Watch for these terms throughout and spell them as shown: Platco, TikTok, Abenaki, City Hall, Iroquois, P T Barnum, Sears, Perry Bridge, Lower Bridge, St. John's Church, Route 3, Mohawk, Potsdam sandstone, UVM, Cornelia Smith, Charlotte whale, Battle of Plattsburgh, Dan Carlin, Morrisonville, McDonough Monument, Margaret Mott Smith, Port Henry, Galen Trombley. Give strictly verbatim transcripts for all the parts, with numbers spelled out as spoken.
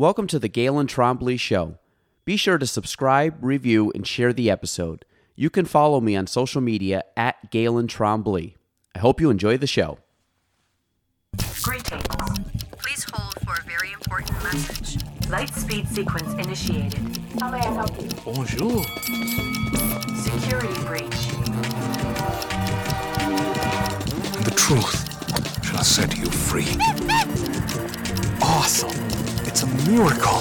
Welcome to the Galen Trombley Show. Be sure to subscribe, review, and share the episode. You can follow me on social media at Galen Trombley. I hope you enjoy the show. Greetings. Please hold for a very important message. Light speed sequence initiated. How may I help you? Bonjour. Security breach. The truth shall set you free. Awesome. It's a miracle.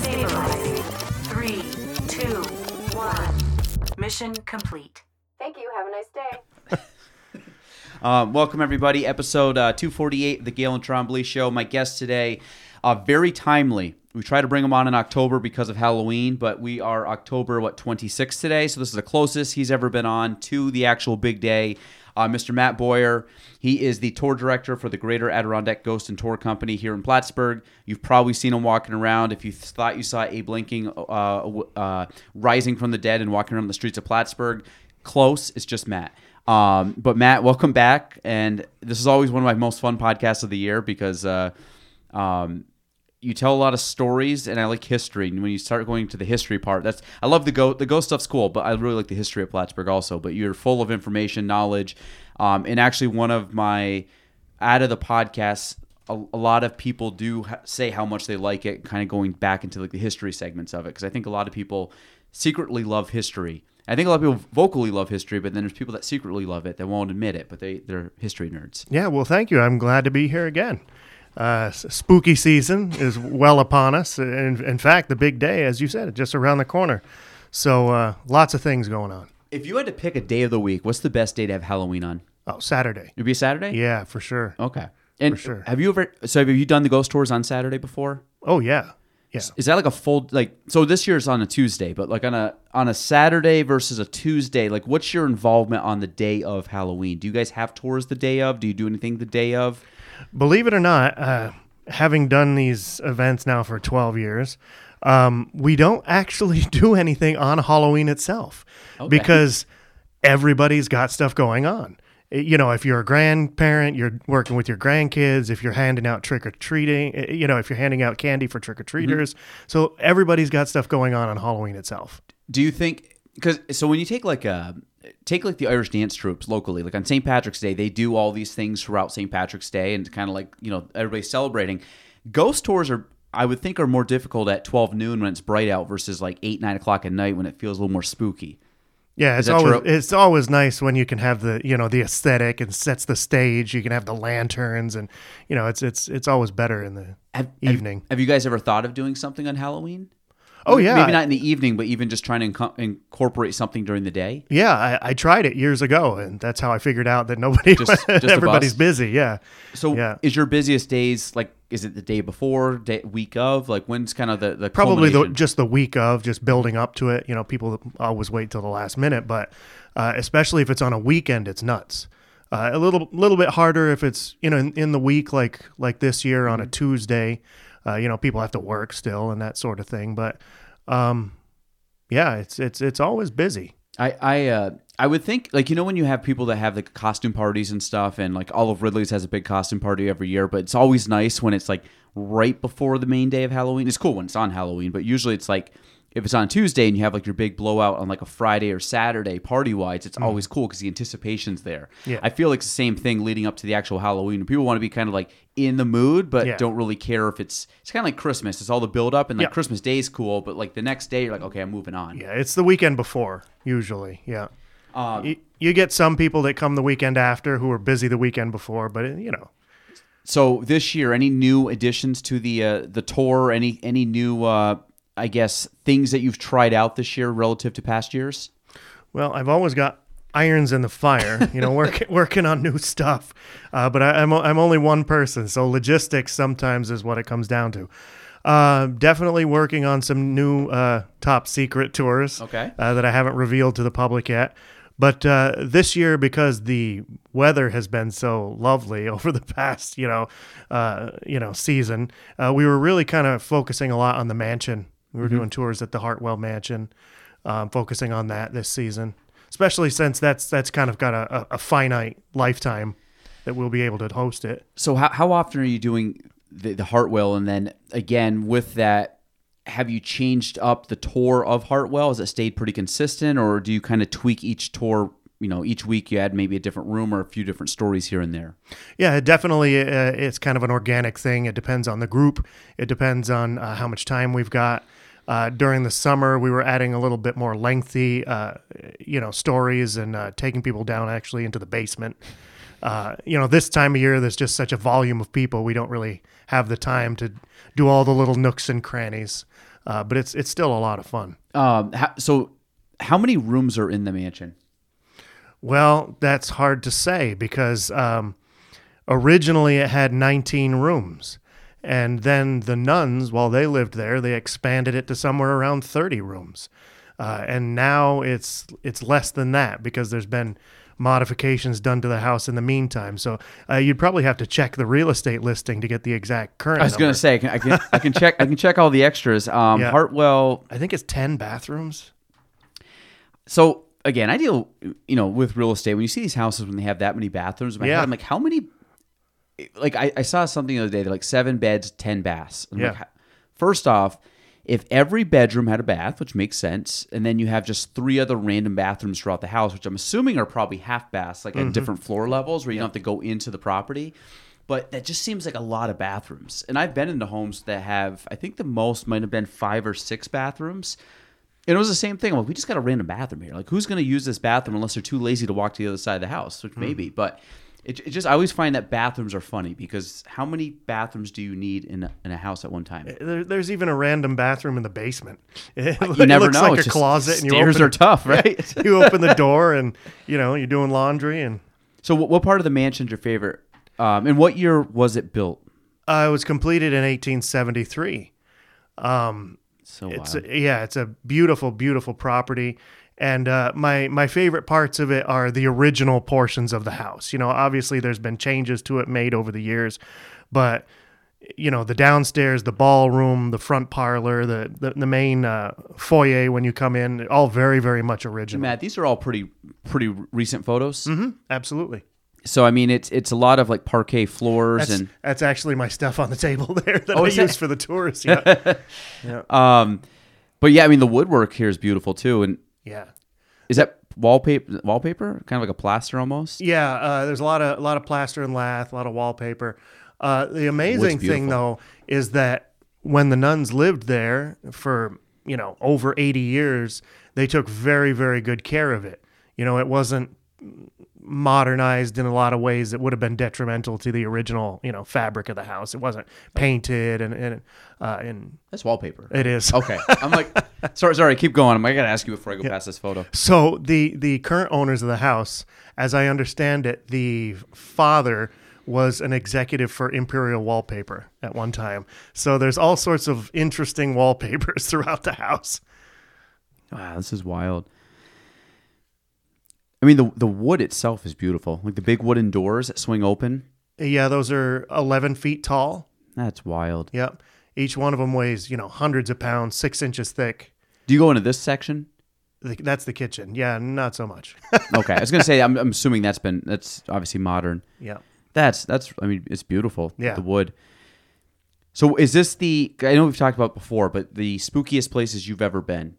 Stabilizing. Three, two, one. Mission complete. Thank you. Have a nice day. um, welcome, everybody. Episode uh, two forty-eight of the Galen Trombley Show. My guest today, uh, very timely. We try to bring him on in October because of Halloween, but we are October, what, twenty-sixth today? So this is the closest he's ever been on to the actual big day. Uh, Mister Matt Boire, he is the tour director for the Greater Adirondack Ghost and Tour Company here in Plattsburgh. You've probably seen him walking around. If you thought you saw Abe Lincoln uh, uh, rising from the dead and walking around the streets of Plattsburgh, close, it's just Matt. Um, but Matt, welcome back. And this is always one of my most fun podcasts of the year because uh, um, you tell a lot of stories and I like history. And when you start going to the history part, that's I love the ghost. The ghost stuff's cool, but I really like the history of Plattsburgh also. But you're full of information, knowledge. Um, and actually one of my, out of the podcasts, a, a lot of people do ha- say how much they like it, kind of going back into like the history segments of it. Because I think a lot of people secretly love history. I think a lot of people vocally love history, but then there's people that secretly love it that won't admit it, but they, they're history nerds. Yeah, well, thank you. I'm glad to be here again. Uh, spooky season is well upon us. In, in fact, the big day, as you said, just around the corner. So uh, lots of things going on. If you had to pick a day of the week, what's the best day to have Halloween on? Oh, Saturday. It'd be Saturday? Yeah, for sure. Okay. And for sure. Have you ever, so have you done the ghost tours on Saturday before? Oh, yeah. Yeah. Is that like a full, like, so this year's on a Tuesday, but like on a on a Saturday versus a Tuesday, like what's your involvement on the day of Halloween? Do you guys have tours the day of? Do you do anything the day of? Believe it or not, uh, having done these events now for twelve years, Um, we don't actually do anything on Halloween itself okay. because everybody's got stuff going on. You know, if you're a grandparent, you're working with your grandkids. If you're handing out trick-or-treating, you know, if you're handing out candy for trick-or-treaters. Mm-hmm. So everybody's got stuff going on on Halloween itself. Do you think, because, so when you take like a, take like the Irish dance troupes locally, like on Saint Patrick's Day, they do all these things throughout Saint Patrick's Day and kind of like, you know, everybody's celebrating. Ghost tours are, I would think, are more difficult at twelve noon when it's bright out versus like eight, nine o'clock at night when it feels a little more spooky. Yeah, it's always true? It's always nice when you can have the, you know, the aesthetic and sets the stage. You can have the lanterns and, you know, it's it's it's always better in the have, evening. Have, have you guys ever thought of doing something on Halloween? Oh, yeah. Maybe not in the evening, but even just trying to inc- incorporate something during the day. Yeah, I, I tried it years ago, and that's how I figured out that nobody, just, just everybody's busy. Yeah. So yeah. Is your busiest days, like, is it the day before, day, week of? Like, when's kind of the, the Probably the, just the week of, just building up to it. You know, people always wait till the last minute, but uh, especially if it's on a weekend, it's nuts. Uh, a little little bit harder if it's, you know, in, in the week, like like this year on mm-hmm. a Tuesday. Uh, you know, people have to work still and that sort of thing. But, um, yeah, it's, it's, it's always busy. I, I, uh, I would think, like, you know, when you have people that have the like, costume parties and stuff, and like Olive Ridley's has a big costume party every year, but it's always nice when it's like right before the main day of Halloween. It's cool when it's on Halloween, but usually it's like, if it's on Tuesday and you have like your big blowout on like a Friday or Saturday party-wise, it's mm. always cool because the anticipation's there. Yeah. I feel like it's the same thing leading up to the actual Halloween. People want to be kind of like in the mood, but yeah. don't really care if it's – it's kind of like Christmas. It's all the build-up and like yeah. Christmas Day is cool, but like the next day you're like, okay, I'm moving on. Yeah, it's the weekend before usually, yeah. Um, you, you get some people that come the weekend after who are busy the weekend before, but you know. So this year, any new additions to the uh, the tour, any, any new uh, – I guess, things that you've tried out this year relative to past years? Well, I've always got irons in the fire, you know, work, working on new stuff. Uh, but I, I'm I'm only one person, so logistics sometimes is what it comes down to. Uh, definitely working on some new uh, top secret tours okay. uh, that I haven't revealed to the public yet. But uh, this year, because the weather has been so lovely over the past, you know, uh, you know, season, uh, we were really kind of focusing a lot on the mansion. We were mm-hmm. doing tours at the Hartwell Mansion, um, focusing on that this season, especially since that's that's kind of got a, a finite lifetime that we'll be able to host it. So how how often are you doing the, the Hartwell, and then again with that, have you changed up the tour of Hartwell? Has it stayed pretty consistent, or do you kind of tweak each tour? You know, each week you add maybe a different room or a few different stories here and there. Yeah, definitely. Uh, it's kind of an organic thing. It depends on the group. It depends on uh, how much time we've got. Uh, during the summer, we were adding a little bit more lengthy, uh, you know, stories and uh, taking people down actually into the basement. Uh, you know, this time of year, there's just such a volume of people. We don't really have the time to do all the little nooks and crannies, uh, but it's it's still a lot of fun. Um, so how many rooms are in the mansion? Well, that's hard to say because um, originally it had nineteen rooms. And then the nuns, while they lived there, they expanded it to somewhere around thirty rooms. Uh, and now it's it's less than that because there's been modifications done to the house in the meantime. So uh, you'd probably have to check the real estate listing to get the exact current. I was going to say, I can, I can, I can check I can check all the extras. Um, yeah. Hartwell, I think it's ten bathrooms. So... Again, I deal, you know, with real estate. When you see these houses when they have that many bathrooms, in my yeah. head, I'm like, how many? Like, I, I saw something the other day. They're like seven beds, ten baths. I'm yeah. like, first off, if every bedroom had a bath, which makes sense, and then you have just three other random bathrooms throughout the house, which I'm assuming are probably half baths, like mm-hmm. at different floor levels where you don't have to go into the property. But that just seems like a lot of bathrooms. And I've been into homes that have, I think the most might have been five or six bathrooms. And it was the same thing. I'm like, we just got a random bathroom here. Like, who's going to use this bathroom unless they're too lazy to walk to the other side of the house, which mm. maybe. But it, it just, I always find that bathrooms are funny because how many bathrooms do you need in a, in a house at one time? There, there's even a random bathroom in the basement. It, you it never looks know. Like it's a closet. And stairs you open, are tough, right? Yeah, you open the door and, you know, you're doing laundry. And so what, what part of the mansion's your favorite? Um, and what year was it built? Uh, it was completed in eighteen seventy-three. Um So it's a, yeah, it's a beautiful, beautiful property. And uh, my, my favorite parts of it are the original portions of the house. You know, obviously there's been changes to it made over the years, but you know, the downstairs, the ballroom, the front parlor, the, the, the main uh, foyer when you come in, all very, very much original. Matt, these are all pretty, pretty recent photos. Mm-hmm, absolutely. So I mean, it's it's a lot of like parquet floors that's, and that's actually my stuff on the table there that oh, I use for the tours. Yeah, yeah. Um, but yeah, I mean the woodwork here is beautiful too, and yeah, is that wallpaper? Wallpaper, kind of like a plaster almost. Yeah, uh, there's a lot of a lot of plaster and lath, a lot of wallpaper. Uh, the amazing thing though is that when the nuns lived there for you know over eighty years, they took very very good care of it. You know, it wasn't modernized in a lot of ways that would have been detrimental to the original, you know, fabric of the house. It wasn't painted and and uh, and that's wallpaper. It is okay. I'm like, sorry, sorry. Keep going. I'm I gotta ask you before I go yeah. past this photo. So the the current owners of the house, as I understand it, the father was an executive for Imperial Wallpaper at one time. So there's all sorts of interesting wallpapers throughout the house. Wow, this is wild. I mean, the the wood itself is beautiful. Like the big wooden doors that swing open. Yeah, those are eleven feet tall. That's wild. Yep. Each one of them weighs, you know, hundreds of pounds, six inches thick. Do you go into this section? That's the kitchen. Yeah, not so much. Okay. I was going to say, I'm, I'm assuming that's been, that's obviously modern. Yeah. That's, that's, I mean, it's beautiful. Yeah. The wood. So is this the, I know we've talked about before, but the spookiest places you've ever been?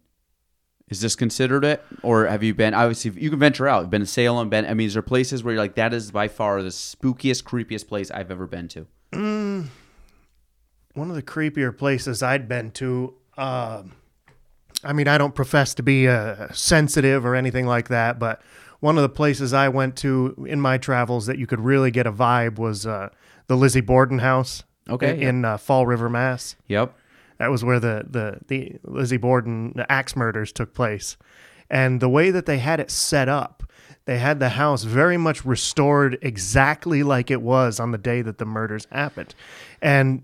Is this considered it, or have you been? Obviously, you can venture out. You've been to Salem, been. I mean, is there places where you're like, that is by far the spookiest, creepiest place I've ever been to? Mm, one of the creepier places I'd been to. Uh, I mean, I don't profess to be uh, sensitive or anything like that, but one of the places I went to in my travels that you could really get a vibe was uh, the Lizzie Borden house. Okay, in, yeah. in uh, Fall River, Mass. Yep. That was where the, the, the Lizzie Borden the axe murders took place. And the way that they had it set up, they had the house very much restored exactly like it was on the day that the murders happened. And,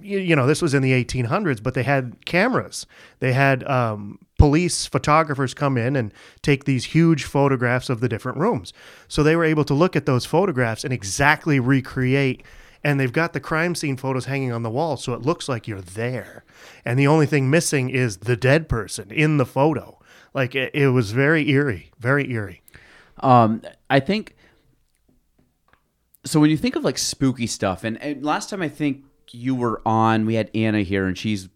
you, you know, this was in the eighteen hundreds, but they had cameras. They had um, police photographers come in and take these huge photographs of the different rooms. So they were able to look at those photographs and exactly recreate. And they've got the crime scene photos hanging on the wall, so it looks like you're there. And the only thing missing is the dead person in the photo. Like, it, it was very eerie, very eerie. Um, I think, so when you think of, like, spooky stuff, and, and last time I think you were on, we had Anna here, and she's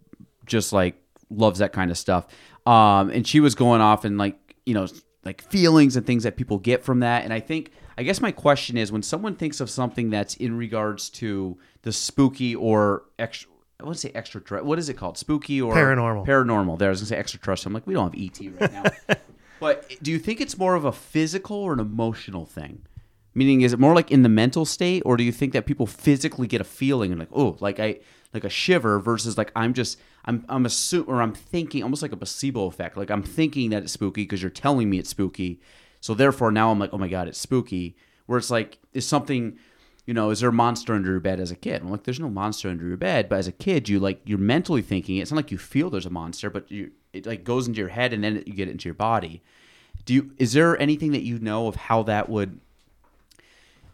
just like loves that kind of stuff. Um, and she was going off and like, you know, like feelings and things that people get from that. And I think, I guess my question is, when someone thinks of something that's in regards to the spooky or extra, I want to say extra, what is it called? Spooky or paranormal? Paranormal. There, I was gonna say extraterrestrial. I'm like, we don't have E T right now. But do you think it's more of a physical or an emotional thing? Meaning, is it more like in the mental state, or do you think that people physically get a feeling and like, oh, like I, like a shiver, versus like I'm just, I'm, I'm assuming, or I'm thinking, almost like a placebo effect. Like I'm thinking that it's spooky because you're telling me it's spooky, so therefore now I'm like, oh my god, it's spooky. Where it's like, is something, you know, is there a monster under your bed as a kid? I'm like, there's no monster under your bed, but as a kid, you like, you're mentally thinking it. It's not like you feel there's a monster, but you, it like goes into your head and then you get it into your body. Do you? Is there anything that you know of how that would,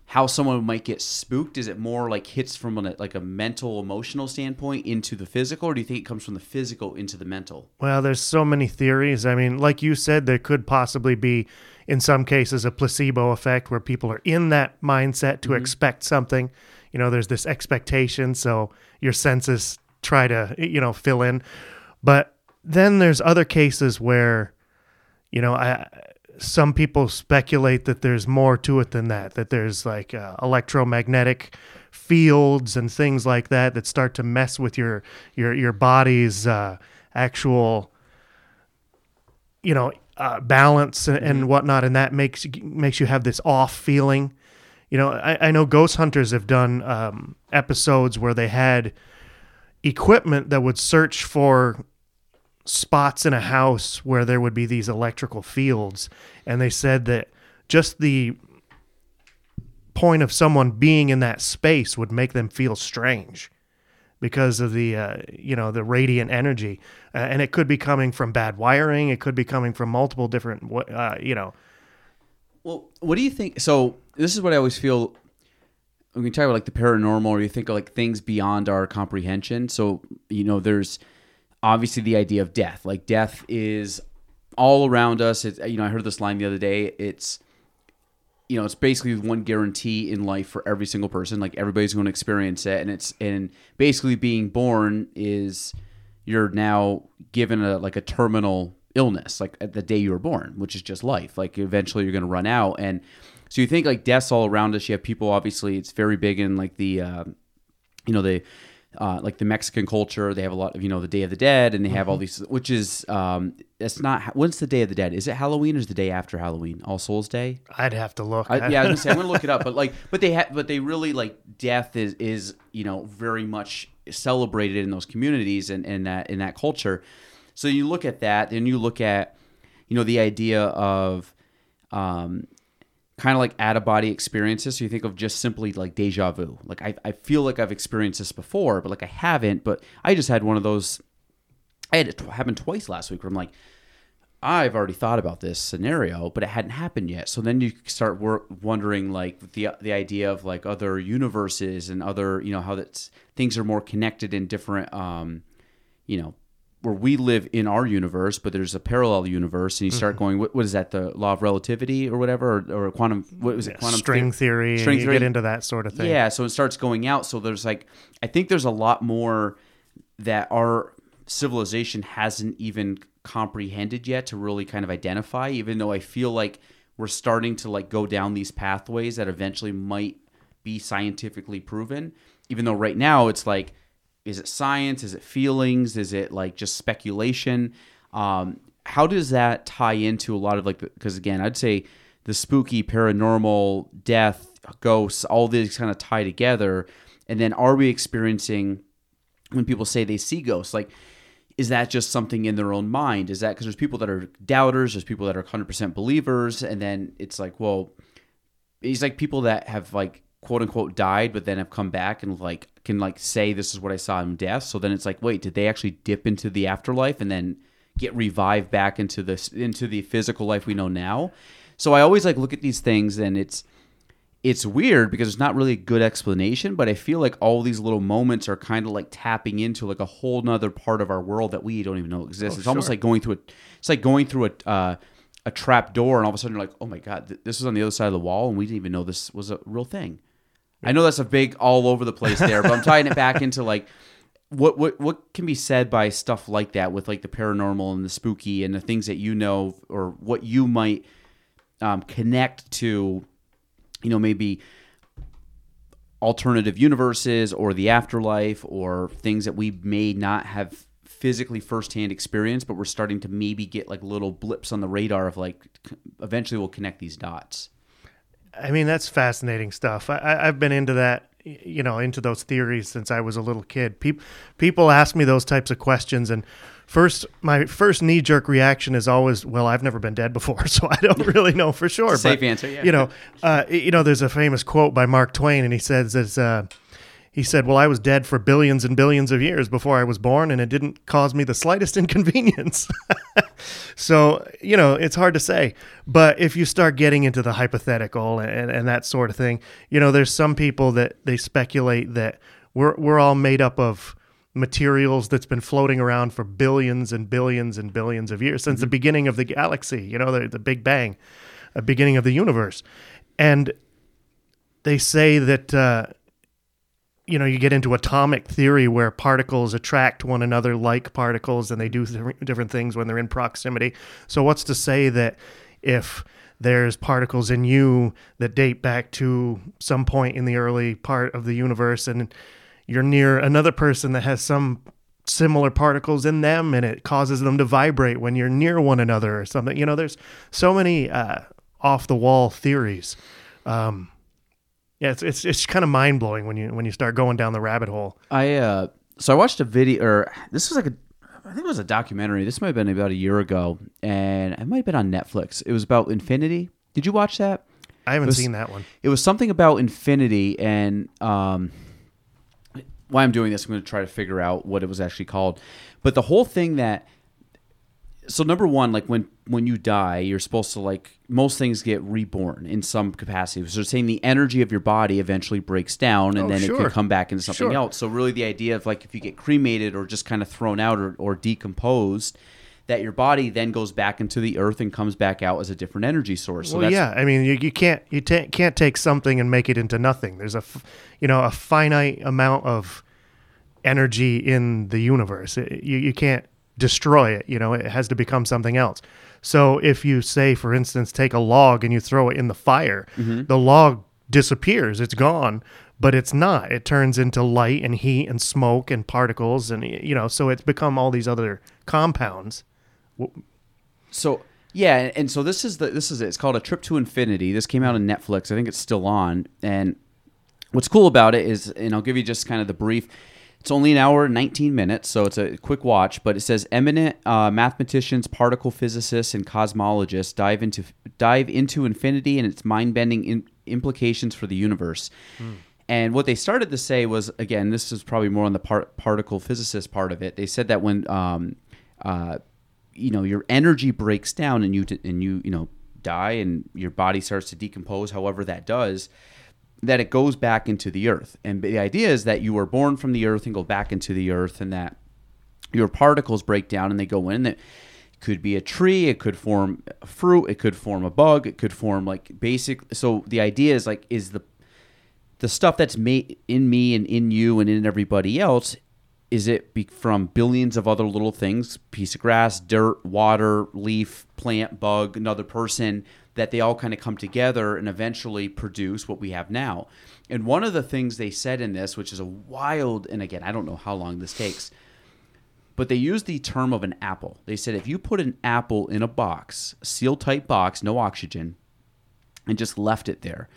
how someone might get spooked? Is it more like hits from a, like a mental, emotional standpoint into the physical, or do you think it comes from the physical into the mental? Well, there's so many theories. I mean, like you said, there could possibly be, in some cases, a placebo effect where people are in that mindset to mm-hmm. expect something. You know, there's this expectation, so your senses try to, you know, fill in. But then there's other cases where, you know, I... some people speculate that there's more to it than that, that there's like uh, electromagnetic fields and things like that that start to mess with your your your body's uh, actual, you know, uh, balance and, and whatnot, and that makes makes you have this off feeling. You know, I, I know ghost hunters have done um, episodes where they had equipment that would search for spots in a house where there would be these electrical fields, and they said that just the point of someone being in that space would make them feel strange because of the uh, you know, the radiant energy, uh, and it could be coming from bad wiring, it could be coming from multiple different uh, you know. Well, what do you think? So this is what I always feel when you talk about like the paranormal, or you think of like things beyond our comprehension. So, you know, there's obviously the idea of death. Like death is all around us. It's, you know, I heard this line the other day. It's, you know, it's basically one guarantee in life for every single person. Like everybody's going to experience it. And it's, and basically being born is, you're now given a, like a terminal illness, like at the day you were born, which is just life. Like eventually you're going to run out. And so you think like death's all around us. You have people, obviously it's very big in like the, uh, you know, the, Uh, like the Mexican culture, they have a lot of, you know, the Day of the Dead, and they have mm-hmm. all these, which is, um, it's not, when's the Day of the Dead? Is it Halloween or is the day after Halloween? All Souls Day? I'd have to look. I, yeah, I was gonna say, I'm gonna look it up, but like, but they have, but they really like death is, is, you know, very much celebrated in those communities and, and that, in that culture. So you look at that, and you look at, you know, the idea of, um, kind of like out-of-body experiences. So you think of just simply like deja vu. Like I I feel like I've experienced this before, but like I haven't. But I just had one of those. I had it happen twice last week where I'm like, I've already thought about this scenario, but it hadn't happened yet. So then you start wor- wondering like the the idea of like other universes and other, you know, how that things are more connected in different, um, you know, where we live in our universe, but there's a parallel universe, and you start going, what, what is that, the law of relativity or whatever, or, or quantum, what was it? Quantum String theory, string theory. You get into that sort of thing. Yeah, so it starts going out. So there's like, I think there's a lot more that our civilization hasn't even comprehended yet to really kind of identify, even though I feel like we're starting to like go down these pathways that eventually might be scientifically proven, even though right now it's like, is it science? Is it feelings? Is it like just speculation? Um, how does that tie into a lot of like, because again, I'd say the spooky, paranormal, death, ghosts, all these kind of tie together. And then are we experiencing, when people say they see ghosts, like, is that just something in their own mind? Is that because there's people that are doubters, there's people that are one hundred percent believers, and then it's like, well, it's like people that have like, quote unquote died, but then have come back and like can like say this is what I saw in death. So then it's like, wait, did they actually dip into the afterlife and then get revived back into this into the physical life we know now? So I always like look at these things, and it's it's weird because it's not really a good explanation, but I feel like all these little moments are kind of like tapping into like a whole nother part of our world that we don't even know exists. Oh, it's sure. Almost like going through a it's like going through a uh a trap door, and all of a sudden you're like, oh my god, th- this was on the other side of the wall, and we didn't even know this was a real thing. I know that's a big all over the place there, but I'm tying it back into like what what what can be said by stuff like that with like the paranormal and the spooky and the things that you know or what you might um, connect to, you know, maybe alternative universes or the afterlife or things that we may not have physically firsthand experience, but we're starting to maybe get like little blips on the radar of like eventually we'll connect these dots. I mean, that's fascinating stuff. I, I've been into that, you know, into those theories since I was a little kid. Pe- people ask me those types of questions, and first, my first knee-jerk reaction is always, "Well, I've never been dead before, so I don't really know for sure." Safe but, answer, yeah. You know, uh, you know, there's a famous quote by Mark Twain, and he says, "It's." Uh, He said, well, I was dead for billions and billions of years before I was born, and it didn't cause me the slightest inconvenience. So, you know, it's hard to say. But if you start getting into the hypothetical and, and that sort of thing, you know, there's some people that they speculate that we're we're all made up of materials that's been floating around for billions and billions and billions of years, since mm-hmm. the beginning of the galaxy, you know, the, the Big Bang, the beginning of the universe. And they say that... Uh, you know, you get into atomic theory where particles attract one another like particles, and they do th- different things when they're in proximity. So what's to say that if there's particles in you that date back to some point in the early part of the universe, and you're near another person that has some similar particles in them, and it causes them to vibrate when you're near one another or something? You know, there's so many uh, off-the-wall theories. Um Yeah, it's it's it's kind of mind blowing when you when you start going down the rabbit hole. I uh, so I watched a video, or this was like a, I think it was a documentary. This might have been about a year ago, and it might have been on Netflix. It was about infinity. Did you watch that? I haven't was, seen that one. It was something about infinity, and um, why I'm doing this, I'm going to try to figure out what it was actually called. But the whole thing that. So number one, like when, when you die, you're supposed to like most things get reborn in some capacity. So they're saying the energy of your body eventually breaks down and oh, then sure. it can come back into something sure. else. So really the idea of like if you get cremated or just kind of thrown out or, or decomposed, that your body then goes back into the earth and comes back out as a different energy source. So well, that's, yeah, I mean you, you can't you ta- can't take something and make it into nothing. There's a f- you know a finite amount of energy in the universe. It, you you can't. Destroy it, you know, it has to become something else. So if you say, for instance, take a log and you throw it in the fire, mm-hmm. the log disappears, it's gone, but it's not. It turns into light and heat and smoke and particles and, you know, so it's become all these other compounds. So, yeah, and so this is the this is it. It's called A Trip to Infinity. This came out on Netflix. I think it's still on. And what's cool about it is, and I'll give you just kind of the brief. It's only an hour and nineteen minutes, so it's a quick watch. But it says eminent uh, mathematicians, particle physicists, and cosmologists dive into dive into infinity and its mind-bending in, implications for the universe. Mm. And what they started to say was, again, this is probably more on the par- particle physicist part of it. They said that when um, uh, you know your energy breaks down and you t- and you you know die and your body starts to decompose, however that does. That it goes back into the earth. And the idea is that you were born from the earth and go back into the earth, and that your particles break down and they go in. That could be a tree, it could form a fruit, it could form a bug, it could form like basic. So the idea is like, is the the stuff that's made in me and in you and in everybody else, is it be from billions of other little things, piece of grass, dirt, water, leaf, plant, bug, another person, that they all kind of come together and eventually produce what we have now. And one of the things they said in this, which is a wild, and again, I don't know how long this takes, but they used the term of an apple. They said if you put an apple in a box, a seal-tight box, no oxygen, and just left it there,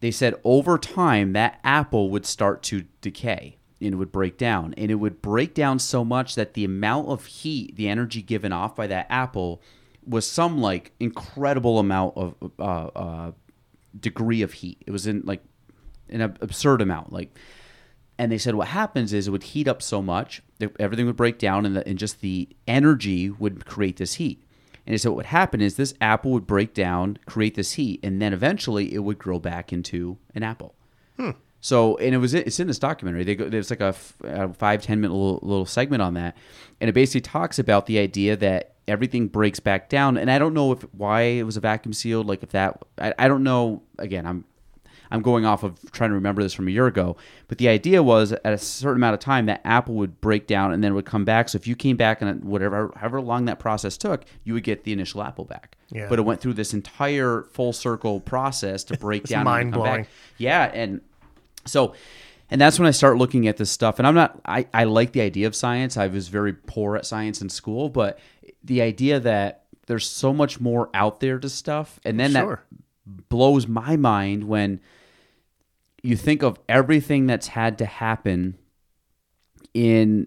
they said over time that apple would start to decay and it would break down. And it would break down so much that the amount of heat, the energy given off by that apple was some like incredible amount of uh, uh, degree of heat. It was in like an absurd amount. Like, and they said what happens is it would heat up so much that everything would break down, and, the, and just the energy would create this heat. And they said what would happen is this apple would break down, create this heat, and then eventually it would grow back into an apple. Hmm. So, and it was it's in this documentary. They go, there's like a, a five ten minute little, little segment on that, and it basically talks about the idea that. Everything breaks back down, and I don't know if why it was a vacuum sealed. Like if that, I, I don't know. Again, I'm I'm going off of trying to remember this from a year ago, but the idea was at a certain amount of time that apple would break down and then would come back. So if you came back and whatever, however long that process took, you would get the initial apple back. Yeah. But it went through this entire full circle process to break it's down mind and come blowing. Back. Yeah. And so, and that's when I start looking at this stuff. And I'm not, I, I like the idea of science. I was very poor at science in school, but the idea that there's so much more out there to stuff. And then sure. that blows my mind when you think of everything that's had to happen in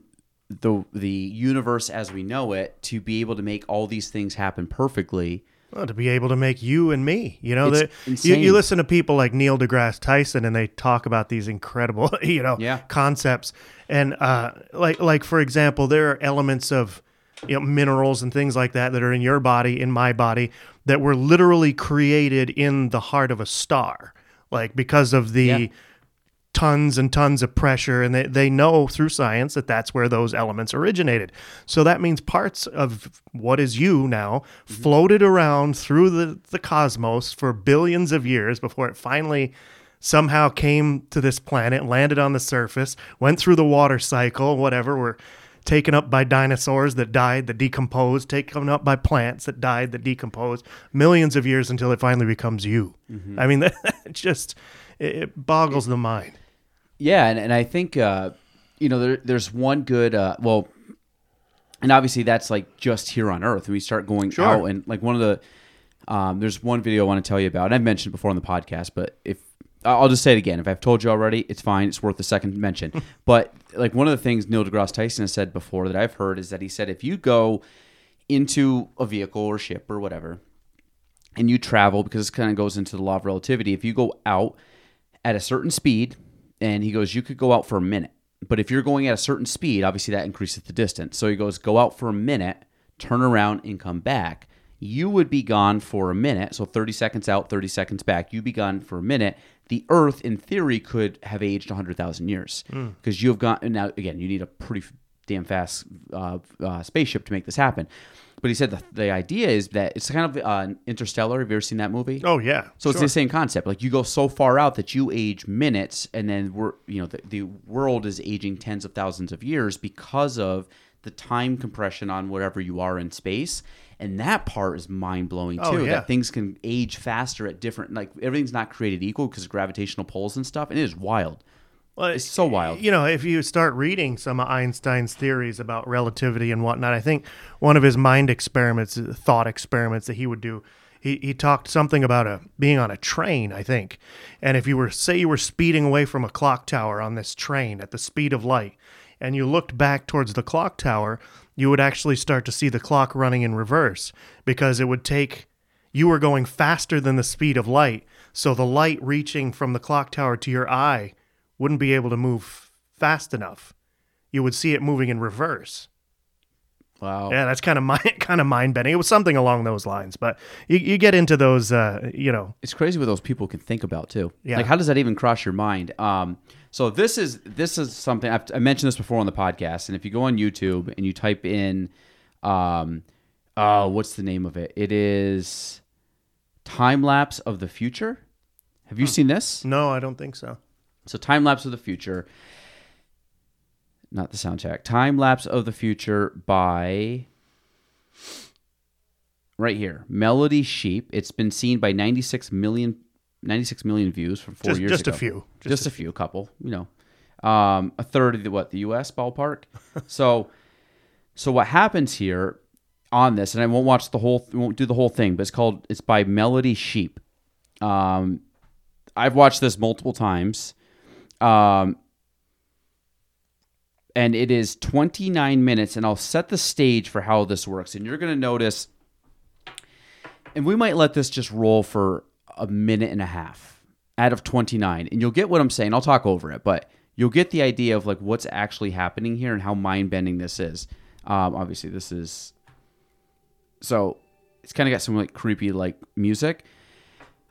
the the universe as we know it to be able to make all these things happen perfectly. Well, to be able to make you and me, you know, that you, you listen to people like Neil deGrasse Tyson and they talk about these incredible, you know, yeah. concepts. And uh, like, like, for example, there are elements of, you know, minerals and things like that that are in your body, in my body, that were literally created in the heart of a star, like because of the yeah. tons and tons of pressure. And they, they know through science that that's where those elements originated. So that means parts of what is you now mm-hmm. floated around through the, the cosmos for billions of years before it finally somehow came to this planet, landed on the surface, went through the water cycle, whatever, were taken up by dinosaurs that died, that decomposed, taken up by plants that died, that decomposed, millions of years until it finally becomes you. Mm-hmm. I mean, that, that just, it, it boggles the mind. Yeah, and, and I think, uh, you know, there, there's one good, uh, well, and obviously that's like just here on Earth. And we start going sure. out and like one of the, um, there's one video I want to tell you about. And I've mentioned it before on the podcast, but if, I'll just say it again. If I've told you already, it's fine. It's worth a second mention. But like one of the things Neil deGrasse Tyson has said before that I've heard is that he said, if you go into a vehicle or ship or whatever, and you travel, because this kind of goes into the law of relativity, if you go out at a certain speed, and he goes, you could go out for a minute. But if you're going at a certain speed, obviously that increases the distance. So he goes, go out for a minute, turn around, and come back. You would be gone for a minute. So thirty seconds out, thirty seconds back. You'd be gone for a minute. The Earth, in theory, could have aged one hundred thousand years. Because mm. you have gone... Now, again, you need a pretty damn fast uh, uh, spaceship to make this happen. But he said the, the idea is that it's kind of uh, Interstellar. Have you ever seen that movie? Oh, yeah. So sure. it's the same concept. Like you go so far out that you age minutes, and then we're, you know, the, the world is aging tens of thousands of years because of the time compression on whatever you are in space. And that part is mind-blowing, too, oh, yeah. that things can age faster at different... Like, everything's not created equal because of gravitational pulls and stuff, and it is wild. Well, it's so wild. You know, if you start reading some of Einstein's theories about relativity and whatnot, I think one of his mind experiments, thought experiments that he would do, he, he talked something about a being on a train, I think. And if you were... Say you were speeding away from a clock tower on this train at the speed of light, and you looked back towards the clock tower... you would actually start to see the clock running in reverse because it would take, you were going faster than the speed of light. So the light reaching from the clock tower to your eye wouldn't be able to move fast enough. You would see it moving in reverse. Wow. Yeah, that's kind of mind, kind of mind-bending. It was something along those lines, but you, you get into those, uh, you know. It's crazy what those people can think about, too. Yeah. Like, how does that even cross your mind? Um, so this is this is something, I've, I mentioned this before on the podcast, and if you go on YouTube and you type in, um, uh, what's the name of it? It is Time-Lapse of the Future. Have you hmm. seen this? No, I don't think so. So Time-Lapse of the Future. Not the soundtrack. Time Lapse of the Future by, right here, Melody Sheep. It's been seen by ninety-six million views from four just, years just ago. Just a few. Just, just a few, couple, you know. Um, a third of the, what, the U S ballpark? so so what happens here on this, and I won't watch the whole, won't do the whole thing, but it's called, it's by Melody Sheep. Um, I've watched this multiple times. Um And it is twenty-nine minutes, and I'll set the stage for how this works. And you're going to notice, and we might let this just roll for a minute and a half out of twenty-nine. And you'll get what I'm saying. I'll talk over it, but you'll get the idea of like what's actually happening here and how mind-bending this is. Um, obviously, this is... So it's kind of got some like creepy like music.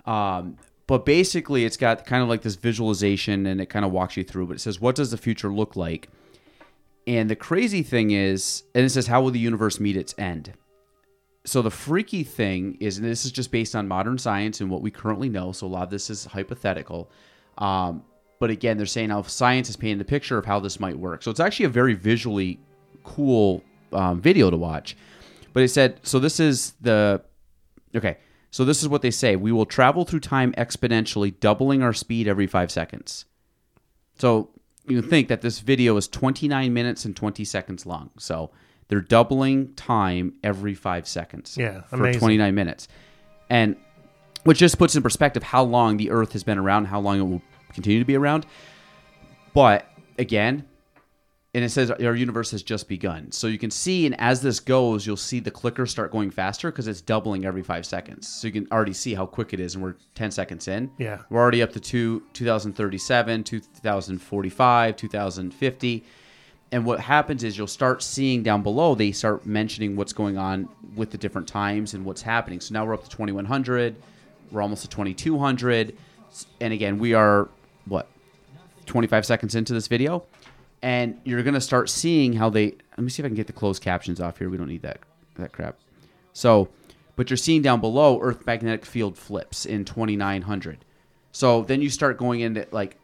Um But basically, it's got kind of like this visualization, and it kind of walks you through. But it says, what does the future look like? And the crazy thing is, and it says, how will the universe meet its end? So the freaky thing is, and this is just based on modern science and what we currently know, so a lot of this is hypothetical. Um, but again, they're saying how science is painting the picture of how this might work. So it's actually a very visually cool um, video to watch. But it said, so this is the, okay, so this is what they say. We will travel through time exponentially, doubling our speed every five seconds. So you can think that this video is twenty-nine minutes and twenty seconds long. So they're doubling time every five seconds yeah, for amazing. twenty-nine minutes. And which just puts in perspective how long the Earth has been around, how long it will continue to be around. But again, and it says our universe has just begun. So you can see, and as this goes, you'll see the clicker start going faster because it's doubling every five seconds. So you can already see how quick it is, and we're ten seconds in. Yeah. We're already up to two, two thousand thirty-seven, two thousand forty-five, two thousand fifty. And what happens is you'll start seeing down below, they start mentioning what's going on with the different times and what's happening. So now we're up to twenty-one hundred. We're almost to twenty-two hundred. And again, we are, what, twenty-five seconds into this video? And you're going to start seeing how they... Let me see if I can get the closed captions off here. We don't need that that crap. So, but you're seeing down below, Earth magnetic field flips in twenty-nine hundred. So then you start going into, like,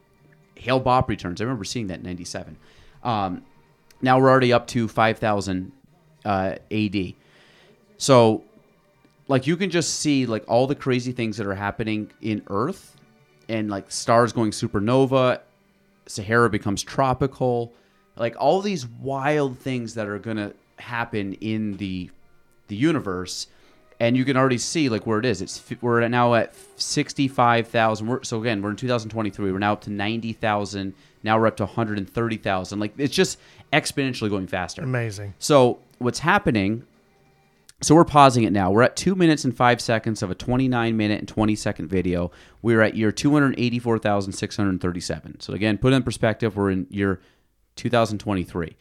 Hale Bopp returns. I remember seeing that in ninety-seven. Um Now we're already up to five thousand uh, A D. So, like, you can just see, like, all the crazy things that are happening in Earth and, like, stars going supernova, Sahara becomes tropical, like, all these wild things that are going to happen in the the universe. And you can already see, like, where it is. It's We're now at sixty-five thousand. So, again, we're in two thousand twenty-three. We're now up to ninety thousand. Now we're up to one hundred thirty thousand. Like, it's just exponentially going faster. Amazing. So what's happening, so we're pausing it now. We're at two minutes and five seconds of a twenty-nine minute and twenty second video. We're at year two hundred eighty-four thousand six hundred thirty-seven. So again, put it in perspective, we're in year two thousand twenty-three.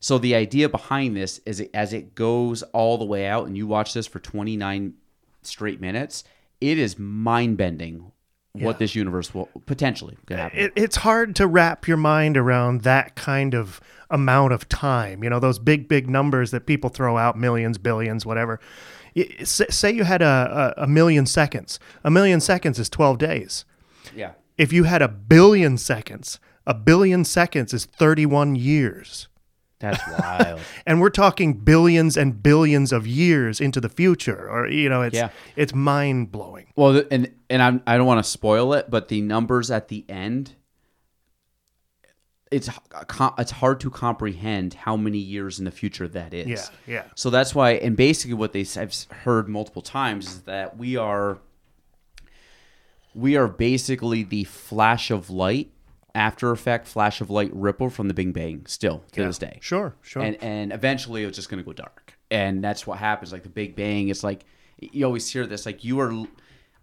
So the idea behind this is it, as it goes all the way out and you watch this for twenty-nine straight minutes, it is mind-bending. Yeah. What this universe will potentially could happen. It, it's hard to wrap your mind around that kind of amount of time. You know, those big, big numbers that people throw out, millions, billions, whatever. Say you had a, a, a million seconds. A million seconds is twelve days. Yeah. If you had a billion seconds, a billion seconds is thirty-one years. That's wild. And we're talking billions and billions of years into the future, or, you know, it's yeah. it's mind blowing. Well, and and I'm, I don't want to spoil it, but the numbers at the end, it's it's hard to comprehend how many years in the future that is. Yeah, yeah. So that's why, and basically what they I've heard multiple times is that we are we are basically the flash of light. After Effect, flash of light, ripple from the Big Bang still to yeah. this day. Sure, sure. And and eventually it's just going to go dark. And that's what happens. Like the Big Bang, it's like, you always hear this, like you are,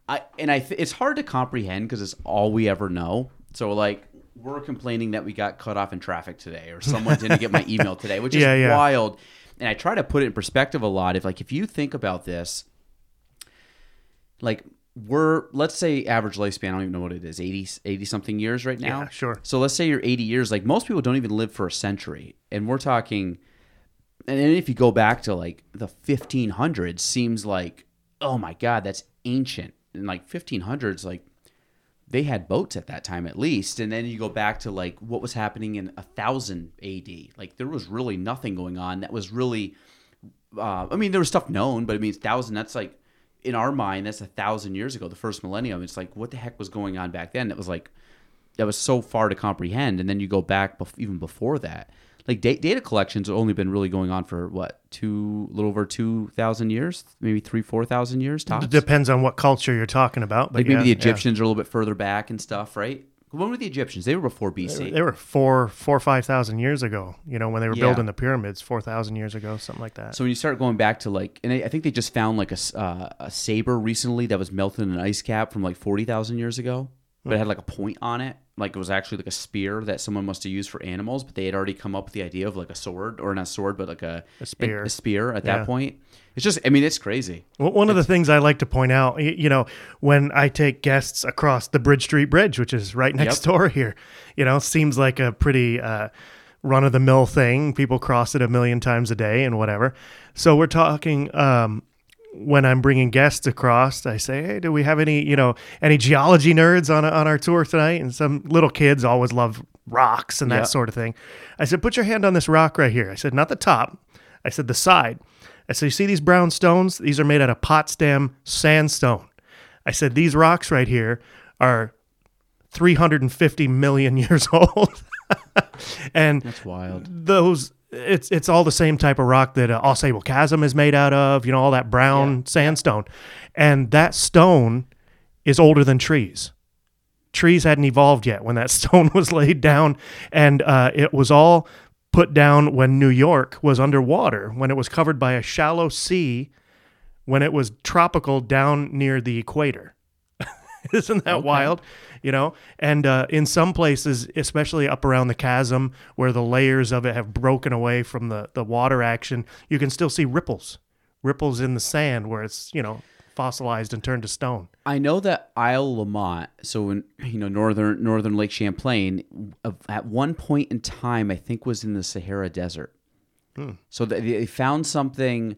I and I. Th- it's hard to comprehend because it's all we ever know. So like we're complaining that we got cut off in traffic today or someone didn't get my email today, which yeah, is yeah. wild. And I try to put it in perspective a lot. If like, if you think about this, like, we're, let's say average lifespan, I don't even know what it is, eighty, eighty something years right now. Yeah, sure. So let's say you're eighty years. Like most people don't even live for a century. And we're talking, and then if you go back to like the fifteen hundreds, seems like, oh my God, that's ancient. And like fifteen hundreds, like they had boats at that time at least. And then you go back to like what was happening in one thousand A D. Like there was really nothing going on that was really, uh, I mean, there was stuff known, but I mean, one thousand, that's like, in our mind, that's a thousand years ago, the first millennium. It's like, what the heck was going on back then? That was like, that was so far to comprehend. And then you go back bef- even before that. Like da- data collections have only been really going on for what, two, a little over two thousand years, maybe three, four thousand years tops. It depends on what culture you're talking about. But like maybe yeah, the Egyptians yeah. are a little bit further back and stuff, right? When were the Egyptians? They were before B C. They were, they were four, four, five thousand years ago. You know, when they were yeah. building the pyramids, four thousand years ago, something like that. So when you start going back to like, and I think they just found like a, uh, a saber recently that was melted in an ice cap from like forty thousand years ago, but mm. it had like a point on it, like it was actually like a spear that someone must have used for animals. But they had already come up with the idea of like a sword, or not a sword, but like a, a spear. A, a spear at yeah. that point. It's just, I mean, it's crazy. Well, one of the things I like to point out, you know, when I take guests across the Bridge Street Bridge, which is right next yep. door here, you know, seems like a pretty uh, run-of-the-mill thing. People cross it a million times a day and whatever. So we're talking um, when I'm bringing guests across, I say, hey, do we have any, you know, any geology nerds on on our tour tonight? And some little kids always love rocks and that yep. sort of thing. I said, put your hand on this rock right here. I said, not the top. I said, the side. I said, you see these brown stones? These are made out of Potsdam sandstone. I said, these rocks right here are three hundred fifty million years old. And that's wild. Those, it's it's all the same type of rock that uh, All Sable Chasm is made out of, you know, all that brown yeah. sandstone. And that stone is older than trees. Trees hadn't evolved yet when that stone was laid down. And uh, it was all put down when New York was underwater, when it was covered by a shallow sea, when it was tropical down near the equator. Isn't that okay. wild? You know, and uh, in some places, especially up around the chasm where the layers of it have broken away from the, the water action, you can still see ripples, ripples in the sand where it's, you know, fossilized and turned to stone. I know that Isle Lamont, so in, you know, northern northern Lake Champlain, at one point in time, I think was in the Sahara Desert. Hmm. So they found something,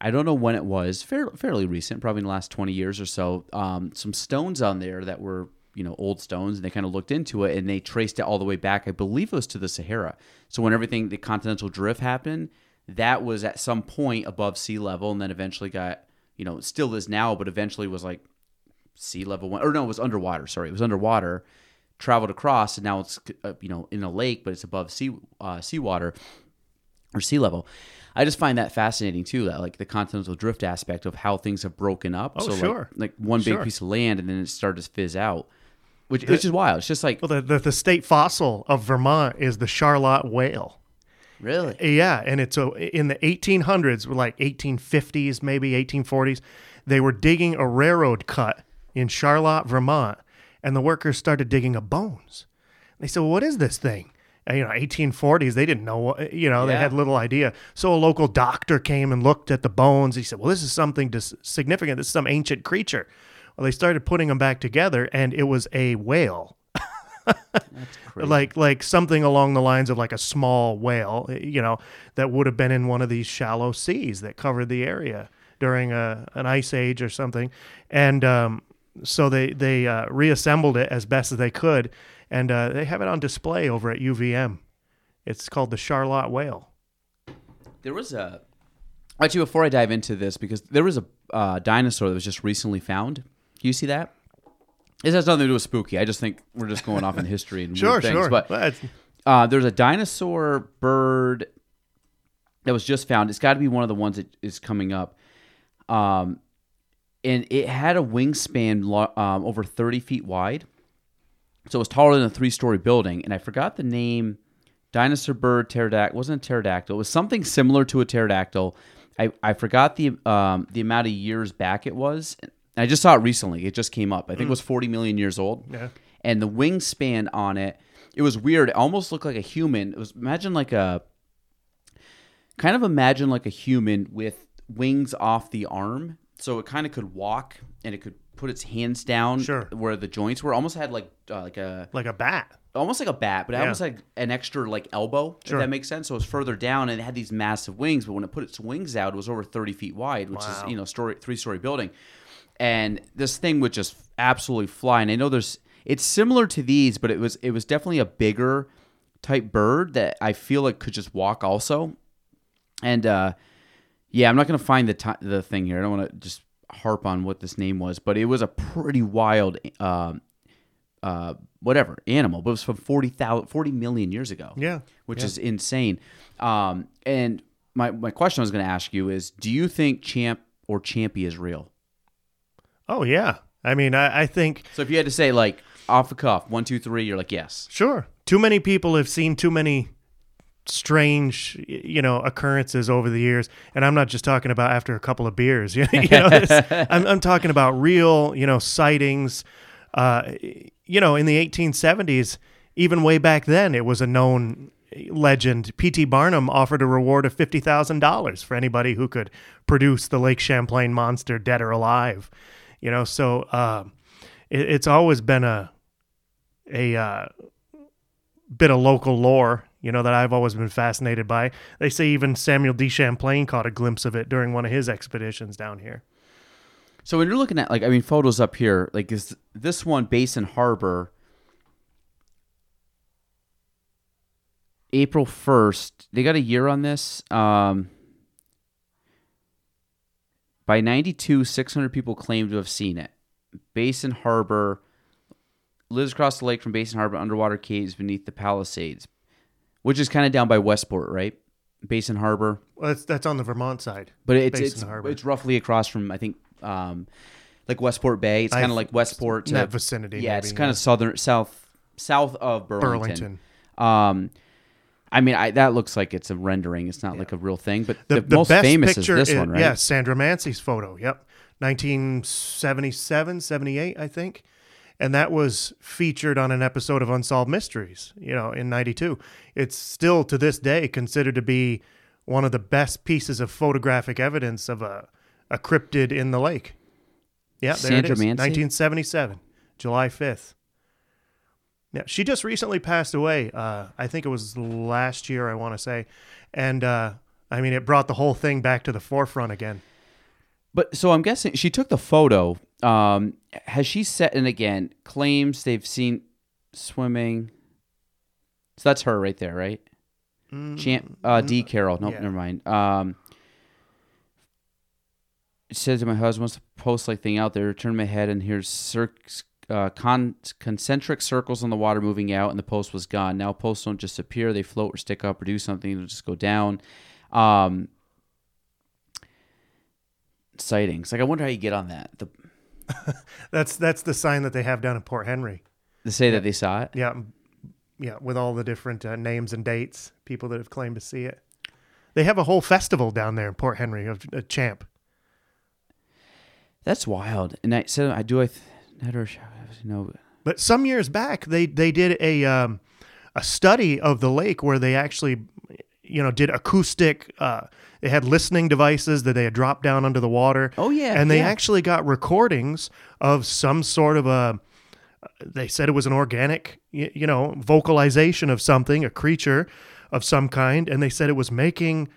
I don't know when it was, fairly recent, probably in the last twenty years or so, um, some stones on there that were, you know, old stones, and they kind of looked into it, and they traced it all the way back, I believe it was to the Sahara. So when everything, the continental drift happened, that was at some point above sea level, and then eventually got, you know, still is now, but eventually was like sea level one, or no, it was underwater, sorry, it was underwater, traveled across, and now it's, uh, you know, in a lake, but it's above sea uh, seawater or sea level. I just find that fascinating too, that like the continental drift aspect of how things have broken up. Oh, so sure. Like, like one big sure. piece of land, and then it started to fizz out. Which, the, which is wild. It's just like... Well, the, the, the state fossil of Vermont is the Charlotte whale. Really? Yeah. And it's a, in the eighteen hundreds, like eighteen fifties, maybe eighteen forties, they were digging a railroad cut in Charlotte, Vermont, and the workers started digging up bones. They said, well, what is this thing? You know, eighteen forties, they didn't know what, you know, yeah. they had little idea. So a local doctor came and looked at the bones. He said, well, this is something dis- significant. This is some ancient creature. Well, they started putting them back together, and it was a whale. That's crazy. Like like something along the lines of like a small whale, you know, that would have been in one of these shallow seas that covered the area during a an ice age or something. And um, so they they uh, reassembled it as best as they could, and uh, they have it on display over at U V M. It's called the Charlotte whale. There was a actually before I dive into this, because there was a uh, dinosaur that was just recently found. You see that? This has nothing to do with spooky. I just think we're just going off in history and sure, weird things. Sure. But uh, there's a dinosaur bird that was just found. It's got to be one of the ones that is coming up. Um, and it had a wingspan lo- um, over thirty feet wide. So it was taller than a three-story building. And I forgot the name. Dinosaur bird, pterodactyl. It wasn't a pterodactyl. It was something similar to a pterodactyl. I, I forgot the um, the amount of years back it was. I just saw it recently. It just came up. I think it was forty million years old. Yeah. And the wingspan on it, it was weird. It almost looked like a human. It was imagine like a kind of imagine like a human with wings off the arm. So it kind of could walk, and it could put its hands down sure. where the joints were. Almost had like uh, like a like a bat. Almost like a bat, but it yeah. almost had an extra like elbow, sure. if that makes sense. So it was further down, and it had these massive wings, but when it put its wings out, it was over thirty feet wide, which wow. is, you know, story, three-story building. And this thing would just absolutely fly. And I know there's, it's similar to these, but it was it was definitely a bigger type bird that I feel like could just walk also. And uh, yeah, I'm not going to find the t- the thing here. I don't want to just harp on what this name was, but it was a pretty wild, uh, uh, whatever, animal. But it was from forty million years ago. Yeah. Which yeah. is insane. Um, and my, my question I was going to ask you is, do you think Champ or Champy is real? Oh, yeah. I mean, I, I think... So if you had to say, like, off the cuff, one, two, three, you're like, yes. Sure. Too many people have seen too many strange, you know, occurrences over the years. And I'm not just talking about after a couple of beers. You know, I'm, I'm talking about real, you know, sightings. Uh, you know, in the eighteen seventies, even way back then, it was a known legend. P T Barnum offered a reward of fifty thousand dollars for anybody who could produce the Lake Champlain monster dead or alive. You know, so um, it, it's always been a a uh, bit of local lore, you know, that I've always been fascinated by. They say even Samuel de Champlain caught a glimpse of it during one of his expeditions down here. So when you're looking at, like, I mean, photos up here, like, is this one, Basin Harbor, April first. They got a year on this. Um, by ninety-two, six hundred people claim to have seen it. Basin Harbor lives across the lake from Basin Harbor, underwater caves beneath the Palisades, which is kind of down by Westport, right? Basin Harbor. Well, that's that's on the Vermont side. But it's Basin it's, Harbor. It's roughly across from, I think, um, like Westport Bay. It's kind of like Westport to that vicinity. Yeah, maybe, it's kind of yeah. southern south south of Burlington. Burlington. Um, I mean, I, that looks like it's a rendering. It's not yeah. like a real thing. But the, the, the most famous is this is, one, right? Yeah, Sandra Mancy's photo. Yep, nineteen seventy-seven, seventy-eight, I think. And that was featured on an episode of Unsolved Mysteries, you know, in ninety-two. It's still to this day considered to be one of the best pieces of photographic evidence of a, a cryptid in the lake. Yeah, there Sandra it is. Mancy? nineteen seventy-seven, July fifth. Yeah, she just recently passed away. Uh, I think it was last year, I want to say. And, uh, I mean, it brought the whole thing back to the forefront again. But so I'm guessing she took the photo. Um, has she set in again claims they've seen swimming? So that's her right there, right? Mm, Champ, uh, D. Carroll. Nope, yeah. Never mind. Um, it says to my husband, wants to post like thing out there. Turn my head and here's cir- uh, con- concentric circles on the water moving out, and the post was gone. Now posts don't just appear; they float or stick up or do something. They'll just go down. Um, sightings. Like, I wonder how you get on that. The that's that's the sign that they have down in Port Henry. They say that they saw it? Yeah. Yeah, with all the different uh, names and dates, people that have claimed to see it. They have a whole festival down there in Port Henry of uh, Champ. That's wild. And I said, I do, I, th- I don't know. But some years back, they, they did a um, a study of the lake where they actually, you know, did acoustic, uh, they had listening devices that they had dropped down under the water. Oh, yeah. And they yeah. actually got recordings of some sort of a, they said it was an organic, you, you know, vocalization of something, a creature of some kind. And they said it was making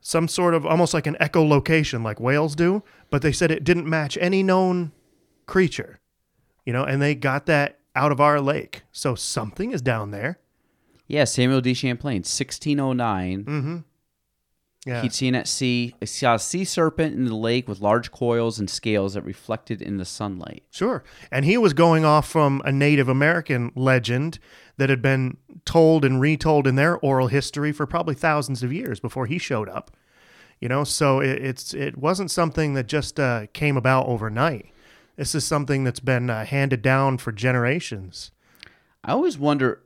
some sort of almost like an echolocation like whales do. But they said it didn't match any known creature, you know, and they got that out of our lake. So something is down there. Yeah, Samuel de Champlain, sixteen oh nine. Mm-hmm. Yeah. He'd seen at sea, saw a sea serpent in the lake with large coils and scales that reflected in the sunlight. Sure. And he was going off from a Native American legend that had been told and retold in their oral history for probably thousands of years before he showed up. You know, so it, it's it wasn't something that just uh, came about overnight. This is something that's been uh, handed down for generations. I always wonder...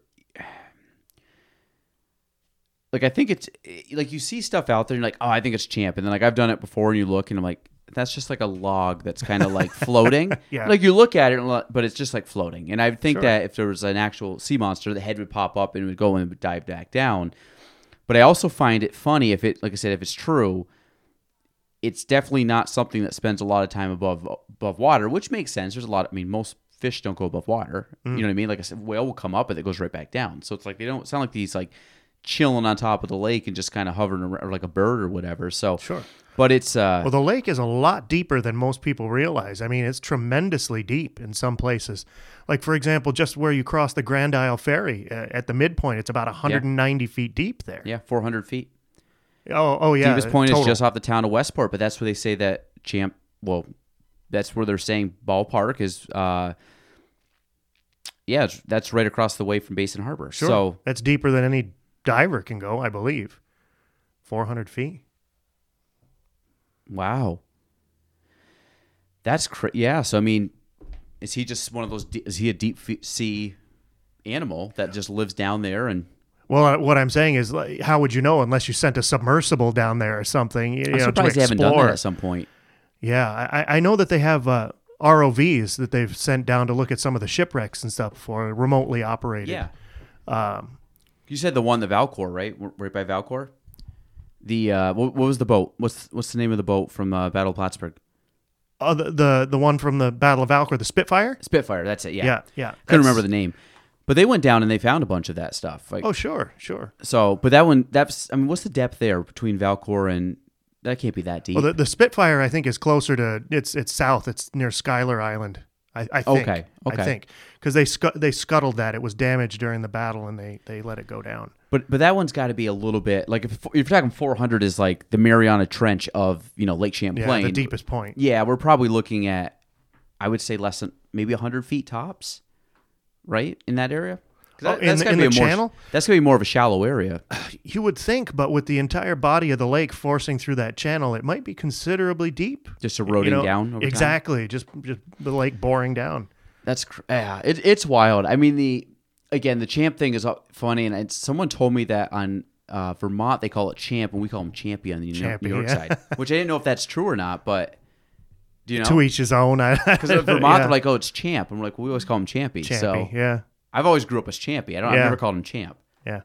Like, I think it's, like, you see stuff out there, and you're like, oh, I think it's Champ. And then, like, I've done it before, and you look, and I'm like, that's just, like, a log that's kind of, like, floating. yeah. Like, you look at it, and, but it's just, like, floating. And I think sure. that if there was an actual sea monster, the head would pop up, and it would go and would dive back down. But I also find it funny if it, like I said, if it's true, it's definitely not something that spends a lot of time above above water, which makes sense. There's a lot, of, I mean, most fish don't go above water. Mm. You know what I mean? Like I said, whale will come up, and it goes right back down. So it's, like, they don't sound like these, like, chilling on top of the lake and just kind of hovering around or like a bird or whatever. So sure, but it's uh well the lake is a lot deeper than most people realize. I mean, it's tremendously deep in some places. Like, for example, just where you cross the Grand Isle ferry uh, at the midpoint, it's about one hundred ninety yeah. feet deep there. Yeah, four hundred feet. Oh, oh yeah. Deepest point total. Is just off the town of Westport, but that's where they say that Champ. Well, that's where they're saying ballpark is. uh Yeah, that's right across the way from Basin Harbor. Sure, so that's deeper than any diver can go, I believe. four hundred feet. Wow. That's crazy. Yeah. So, I mean, is he just one of those, de- is he a deep sea animal that yeah. just lives down there? And well, what I'm saying is, like, how would you know unless you sent a submersible down there or something? You I'm know, surprised they haven't done that at some point. Yeah. I, I know that they have uh, R O Vs that they've sent down to look at some of the shipwrecks and stuff before, remotely operated. Yeah. Um, You said the one, the Valcour, right? Right by Valcour? The uh, what, what was the boat? What's what's the name of the boat from uh, Battle of Plattsburgh? Oh, the, the the one from the Battle of Valcour, the Spitfire? Spitfire, that's it, yeah. Yeah, yeah. Couldn't remember the name. But they went down and they found a bunch of that stuff. Like, oh, sure, sure. So, but that one, that's, I mean, what's the depth there between Valcour and That can't be that deep. Well, the, the Spitfire, I think, is closer to it's it's south. It's near Schuyler Island. I, I think. Okay. Okay. I think because they scu- they scuttled that. It was damaged during the battle, and they, they let it go down. But but that one's got to be a little bit like if, if you're talking four hundred is like the Mariana Trench of you know Lake Champlain, yeah, the deepest point. Yeah, we're probably looking at I would say less than maybe one hundred feet tops, right in that area. That, oh, in that's the, in be the more, channel? That's going to be more of a shallow area. You would think, but with the entire body of the lake forcing through that channel, it might be considerably deep. Just eroding you know, down over exactly, time? Just, just the lake boring down. That's yeah, it, it's wild. I mean, the again, the Champ thing is funny, and it's, someone told me that on uh, Vermont, they call it Champ, and we call them Champion on the Champion, New York yeah. side, which I didn't know if that's true or not, but... You know? To each his own. Because in Vermont, yeah. they're like, oh, it's Champ. And we're like, well, we always call him Champy. Champy, so yeah. I've always grew up as Champy. I don't, yeah. I've never called him Champ. Yeah.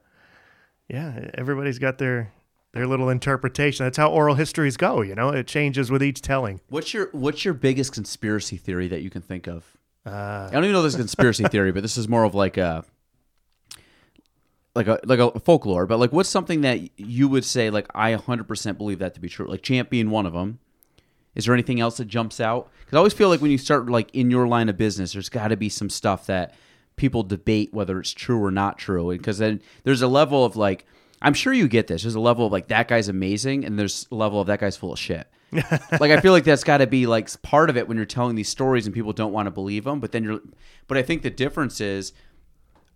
Yeah, everybody's got their their little interpretation. That's how oral histories go, you know? It changes with each telling. What's your What's your biggest conspiracy theory that you can think of? Uh, I don't even know if this is a conspiracy theory, but this is more of like a, like a like a folklore. But like, what's something that you would say, like, I one hundred percent believe that to be true? Like, Champ being one of them. Is there anything else that jumps out? Because I always feel like when you start like in your line of business, there's got to be some stuff that people debate whether it's true or not true. Because then there's a level of like, I'm sure you get this. There's a level of like, that guy's amazing. And there's a level of that guy's full of shit. Like, I feel like that's got to be like part of it when you're telling these stories and people don't want to believe them. But then you're, but I think the difference is,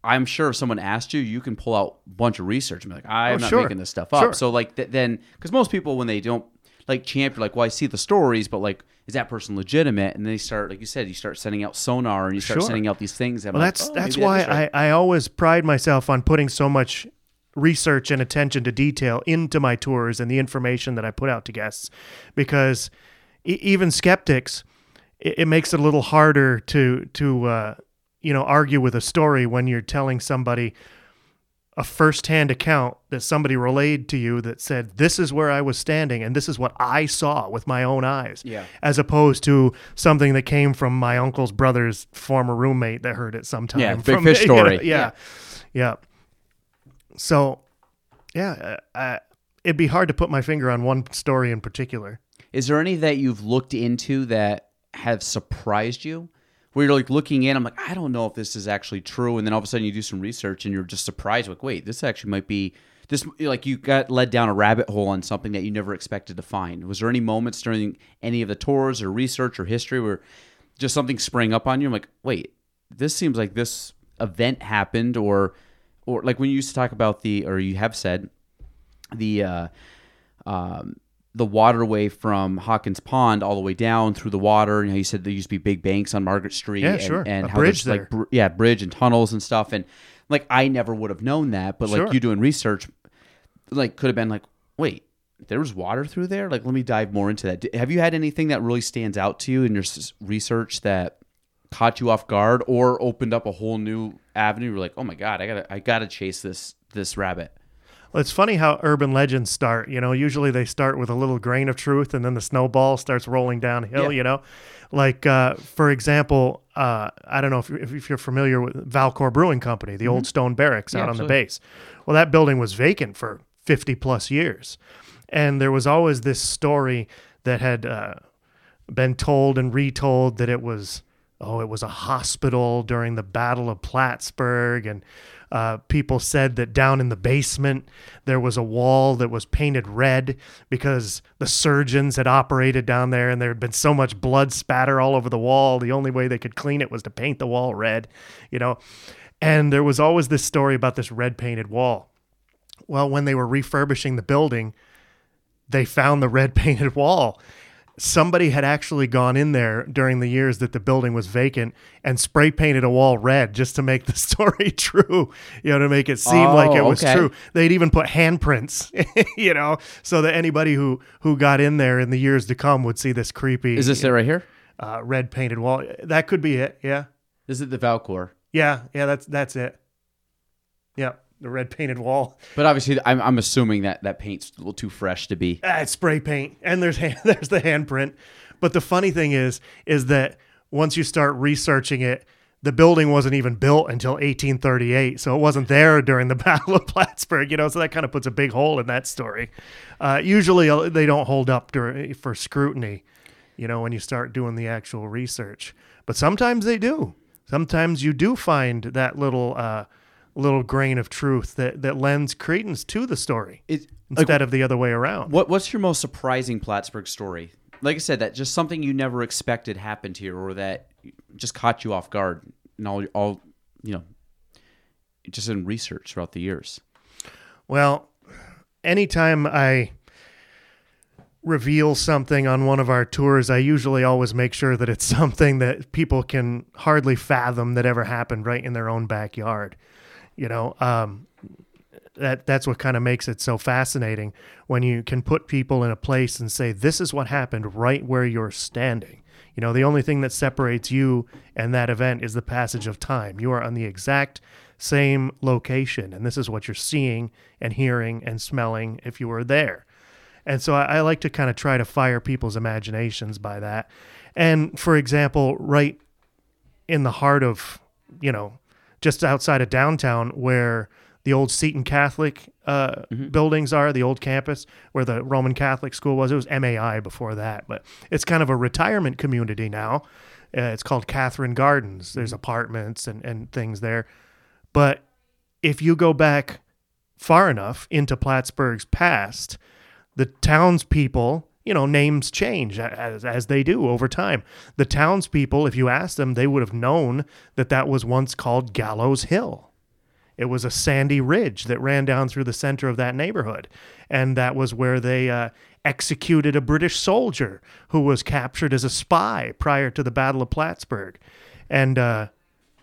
I'm sure if someone asked you, you can pull out a bunch of research and be like, I'm oh, not sure. making this stuff up. Sure. So like th- then, because most people when they don't, like Champ, you're like, well, I see the stories, but like, is that person legitimate? And they start, like you said, you start sending out sonar and you start sure. sending out these things. That well, that's like, oh, that's why that right. I, I always pride myself on putting so much research and attention to detail into my tours and the information that I put out to guests, because e- even skeptics, it, it makes it a little harder to to uh, you know argue with a story when you're telling somebody a firsthand account that somebody relayed to you that said, this is where I was standing and this is what I saw with my own eyes, yeah. as opposed to something that came from my uncle's brother's former roommate that heard it sometime. Yeah, big fish story. You know, yeah, yeah, yeah. So, yeah, I, it'd be hard to put my finger on one story in particular. Is there any that you've looked into that have surprised you? Where you're like looking in, I'm like, I don't know if this is actually true. And then all of a sudden you do some research and you're just surprised. Like, wait, this actually might be this. Like you got led down a rabbit hole on something that you never expected to find. Was there any moments during any of the tours or research or history where just something sprang up on you? I'm like, wait, this seems like this event happened or, or like when you used to talk about the, or you have said the, uh, um, the waterway from Hawkins Pond all the way down through the water. You know, you said there used to be big banks on Margaret Street. Yeah, and, sure. And a how bridge there. Like, br- yeah, bridge and tunnels and stuff. And like, I never would have known that, but sure. like you doing research, like could have been like, wait, there was water through there? Like, let me dive more into that. Have you had anything that really stands out to you in your research that caught you off guard or opened up a whole new avenue? You're like, oh my God, I gotta, I gotta chase this, this rabbit. Well, it's funny how urban legends start, you know, usually they start with a little grain of truth and then the snowball starts rolling downhill, yeah. you know, like, uh, for example, uh, I don't know if, if you're familiar with Valcor Brewing Company, the mm-hmm. old stone barracks yeah, out on absolutely. The base. Well, that building was vacant for fifty plus years. And there was always this story that had uh, been told and retold that it was, oh, it was a hospital during the Battle of Plattsburgh. And Uh, people said that down in the basement, there was a wall that was painted red because the surgeons had operated down there and there had been so much blood spatter all over the wall. The only way they could clean it was to paint the wall red, you know. And there was always this story about this red painted wall. Well, when they were refurbishing the building, they found the red painted wall. Somebody had actually gone in there during the years that the building was vacant and spray painted a wall red just to make the story true, you know, to make it seem oh, like it was okay. true. They'd even put handprints, you know, so that anybody who, who got in there in the years to come would see this creepy. Is this it right here? Uh, red painted wall. That could be it. Yeah. Is it the Valcor? Yeah. Yeah. That's, that's it. Yeah. The red painted wall. But obviously, I'm, I'm assuming that that paint's a little too fresh to be. Ah, it's spray paint. And there's hand, there's the handprint. But the funny thing is, is that once you start researching it, the building wasn't even built until eighteen thirty-eight, so it wasn't there during the Battle of Plattsburgh, you know, so that kind of puts a big hole in that story. Uh, usually they don't hold up during, for scrutiny, you know, when you start doing the actual research. But sometimes they do. Sometimes you do find that little uh, little grain of truth that, that lends credence to the story it, instead like, of the other way around. What What's your most surprising Plattsburgh story? Like I said, that just something you never expected happened here, or that just caught you off guard, and all, all you know, just in research throughout the years. Well, anytime I reveal something on one of our tours, I usually always make sure that it's something that people can hardly fathom that ever happened right in their own backyard. You know, um, that that's what kind of makes it so fascinating when you can put people in a place and say, this is what happened right where you're standing. You know, the only thing that separates you and that event is the passage of time. You are on the exact same location, and this is what you're seeing and hearing and smelling if you were there. And so I, I like to kind of try to fire people's imaginations by that. And for example, right in the heart of, you know, just outside of downtown where the old Seton Catholic uh, mm-hmm. buildings are, the old campus where the Roman Catholic school was. It was M A I before that, but it's kind of a retirement community now. Uh, it's called Catherine Gardens. There's apartments and, and things there. But if you go back far enough into Plattsburgh's past, the townspeople, you know, names change as, as they do over time. The townspeople, if you asked them, they would have known that that was once called Gallows Hill. It was a sandy ridge that ran down through the center of that neighborhood. And that was where they uh, executed a British soldier who was captured as a spy prior to the Battle of Plattsburgh. And, uh,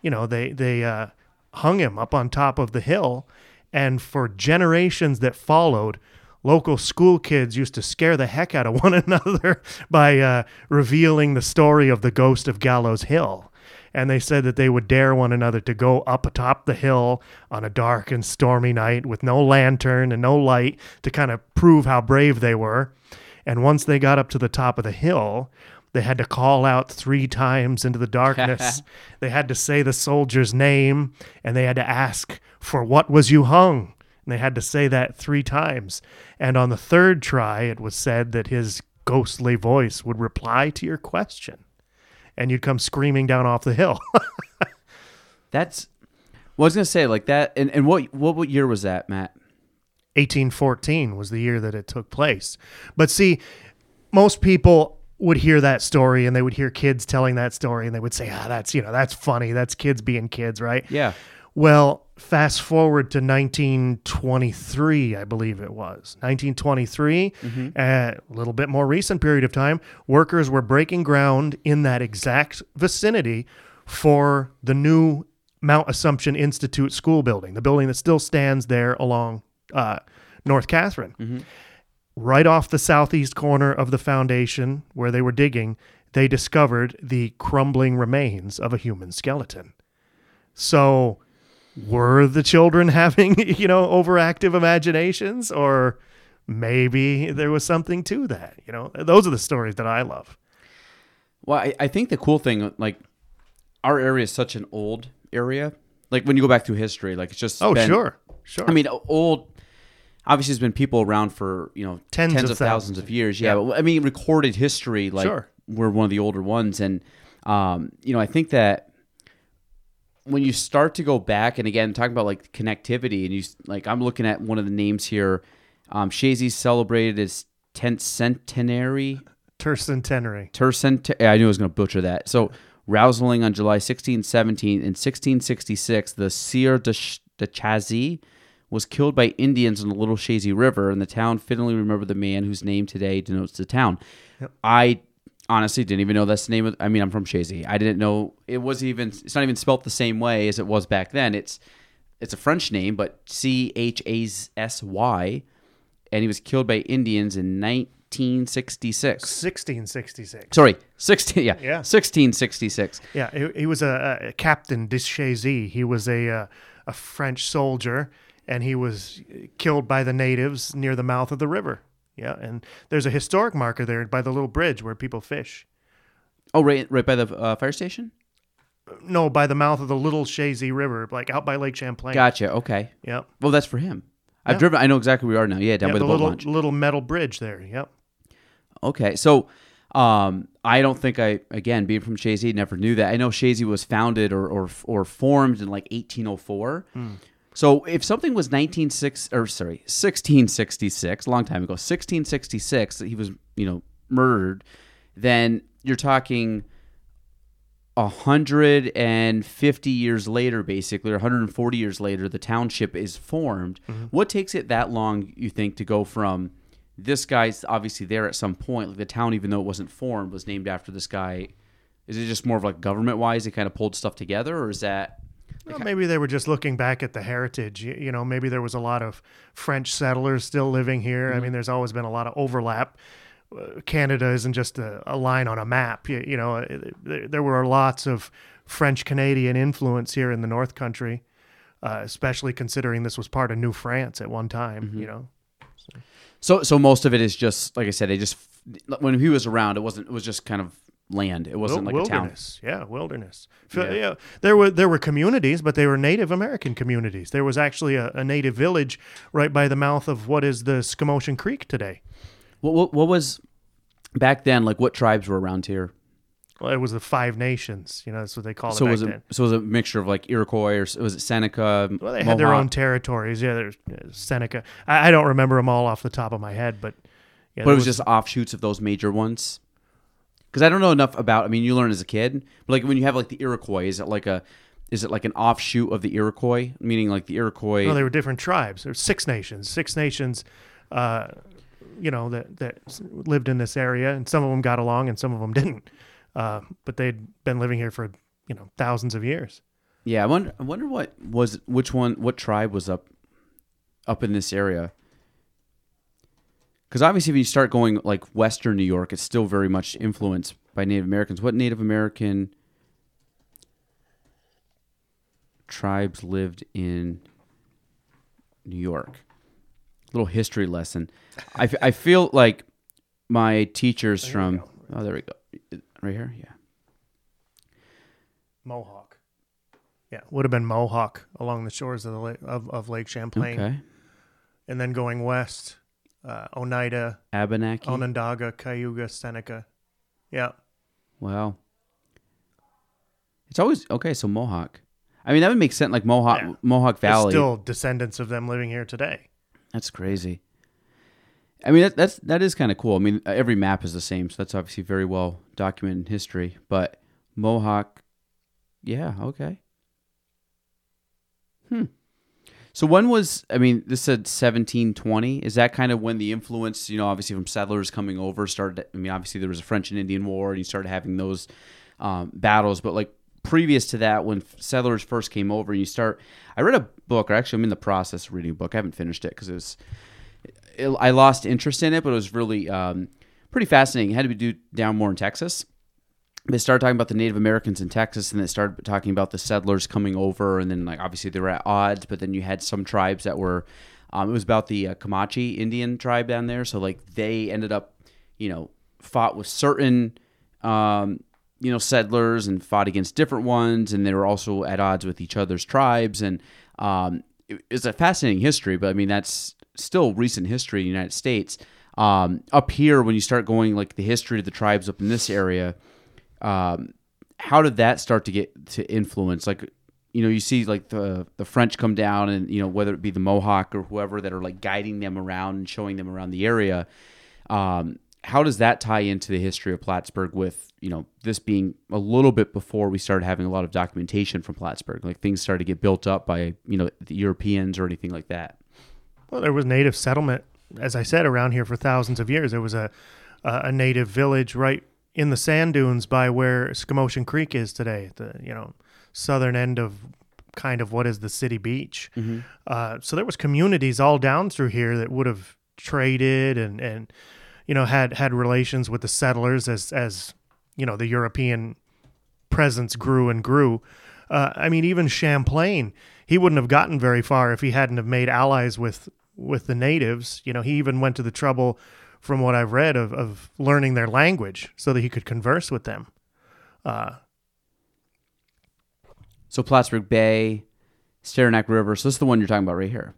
you know, they, they uh, hung him up on top of the hill. And for generations that followed, local school kids used to scare the heck out of one another by uh, revealing the story of the ghost of Gallows Hill. And they said that they would dare one another to go up atop the hill on a dark and stormy night with no lantern and no light to kind of prove how brave they were. And once they got up to the top of the hill, they had to call out three times into the darkness. They had to say the soldier's name, and they had to ask, "For what was you hung?" And they had to say that three times. And on the third try, it was said that his ghostly voice would reply to your question. And you'd come screaming down off the hill. That's, well, I was going to say, like that, and, and what, what what year was that, Matt? eighteen fourteen was the year that it took place. But see, most people would hear that story, and they would hear kids telling that story, and they would say, ah, that's, you know, that's funny. That's kids being kids, right? Yeah. Well, fast forward to nineteen twenty-three, I believe it was. nineteen twenty-three, mm-hmm. uh, a little bit more recent period of time, workers were breaking ground in that exact vicinity for the new Mount Assumption Institute school building, the building that still stands there along uh, North Catherine. Mm-hmm. Right off the southeast corner of the foundation where they were digging, they discovered the crumbling remains of a human skeleton. So were the children having, you know, overactive imaginations, or maybe there was something to that? You know, those are the stories that I love. Well, I, I think the cool thing, like, our area is such an old area. Like, when you go back through history, like, it's just, oh, been, sure, sure. I mean, old, obviously, there's been people around for, you know, tens, tens of, of thousands. thousands of years. Yeah, yeah. But, I mean, recorded history, like, sure. We're one of the older ones. And, um, you know, I think that when you start to go back, and again, talking about like connectivity, and you like, I'm looking at one of the names here. Um, Chazy celebrated his tenth centenary. Tercentenary. Tercent. I knew I was going to butcher that. So, Rousling on July sixteenth, seventeenth, in sixteen sixty-six, the Sieur de, Ch- de Chazy was killed by Indians on the Little Chazy River, and the town fittingly remembered the man whose name today denotes the town. Yep. I. Honestly, didn't even know that's the name of... I mean, I'm from Chazy. I didn't know... It was even... It's not even spelt the same way as it was back then. It's it's a French name, but C H A S Y. And he was killed by Indians in nineteen sixty-six. sixteen sixty-six. Sorry. sixteen. Yeah. Yeah. sixteen sixty-six. Yeah. He, he was a, a Captain de Chazy. He was a, a, a French soldier, and he was killed by the natives near the mouth of the river. Yeah, and there's a historic marker there by the little bridge where people fish. Oh, right, right by the uh, fire station? No, by the mouth of the Little Chazy River, like out by Lake Champlain. Gotcha. Okay. Yep. Well, that's for him. I've yep. driven. I know exactly where we are now. Yeah, down yep, by the, the boat little, launch. Little metal bridge there. Yep. Okay. So, um, I don't think I, again, being from Chazy, never knew that. I know Chazy was founded or or, or formed in like eighteen oh four. Mm. So, if something was nineteen six or sorry, sixteen sixty-six, long time ago, sixteen sixty-six, he was, you know, murdered, then you're talking one hundred fifty years later, basically, or one hundred forty years later, the township is formed. Mm-hmm. What takes it that long, you think, to go from this guy's obviously there at some point, like the town, even though it wasn't formed, was named after this guy? Is it just more of like government-wise, they kind of pulled stuff together, or is that... Well, maybe they were just looking back at the heritage. You, you know, maybe there was a lot of French settlers still living here. Mm-hmm. I mean, there's always been a lot of overlap. Canada isn't just a, a line on a map. You, you know, there, there were lots of French-Canadian influence here in the North Country, uh, especially considering this was part of New France at one time, mm-hmm. you know. So. so so most of it is just, like I said, they just when he was around, it wasn't. It was just kind of land. It wasn't Wil- like a town. Wilderness, yeah, wilderness. Yeah. yeah, there were there were communities, but they were Native American communities. There was actually a, a Native village right by the mouth of what is the Skimotion Creek today. What, what what was back then? Like what tribes were around here? Well, it was the Five Nations. You know, that's what they called so it back was it, then. So it was a mixture of like Iroquois, or was it Seneca? Well, they had Mohawk. Their own territories. Yeah, there's Seneca. I, I don't remember them all off the top of my head, but yeah, but it was, was just offshoots of those major ones. Because I don't know enough about. I mean, you learn as a kid, but like when you have like the Iroquois, is it like a Is it like an offshoot of the Iroquois? Meaning like the Iroquois? No, they were different tribes. There's six nations. Six nations. Uh, you know, that, that lived in this area, and some of them got along and some of them didn't. Uh, but they'd been living here for, you know, thousands of years. Yeah. I wonder, I wonder what was, which one, what tribe was up, up in this area? Cause obviously if you start going like Western New York, it's still very much influenced by Native Americans. What Native American tribes lived in New York? Little history lesson. I, I feel like my teachers there from oh there we go right here yeah Mohawk yeah would have been Mohawk along the shores of the lake, of, of Lake Champlain, okay, and then going west, uh, Oneida, Abenaki, Onondaga, Cayuga, Seneca. Yeah, wow. It's always okay. So Mohawk. I mean that would make sense. Like Mohawk yeah. Mohawk Valley. There's still descendants of them living here today. That's crazy. I mean, that, that's that is kind of cool. I mean, every map is the same, so that's obviously very well documented in history. But Mohawk, yeah, okay. Hmm. So when was, I mean, this said seventeen twenty. Is that kind of when the influence, you know, obviously from settlers coming over started? I mean, obviously there was a French and Indian War, and you started having those um, battles. But like previous to that, when settlers first came over, and you start, I read a book, or actually I'm in the process of reading a book. I haven't finished it because it was, it, I lost interest in it, but it was really um, pretty fascinating. It had to be down more in Texas. They started talking about the Native Americans in Texas, and they started talking about the settlers coming over, and then like obviously they were at odds, but then you had some tribes that were, um, it was about the uh, Comanche Indian tribe down there. So like they ended up, you know, fought with certain, um, you know, settlers and fought against different ones, and they were also at odds with each other's tribes. And um, it, it's a fascinating history, but I mean, that's still recent history in the United States. Um, up here, when you start going like the history of the tribes up in this area, um, how did that start to get to influence? Like, you know, you see like the the French come down and, you know, whether it be the Mohawk or whoever that are like guiding them around and showing them around the area. Um, how does that tie into the history of Plattsburgh with, you know, this being a little bit before we started having a lot of documentation from Plattsburgh, like things started to get built up by, you know, the Europeans or anything like that? Well, there was native settlement, as I said, around here for thousands of years. There was a, a native village right in the sand dunes by where Skimotion Creek is today, the, you know, southern end of kind of what is the city beach. Mm-hmm. Uh, so there was communities all down through here that would have traded and, and, you know, had, had relations with the settlers as, as, you know, the European presence grew and grew. Uh, I mean, even Champlain, he wouldn't have gotten very far if he hadn't have made allies with, with the natives. You know, he even went to the trouble, from what I've read, of, of learning their language so that he could converse with them. Uh, So Plattsburgh Bay, Saranac River. So this is the one you're talking about right here.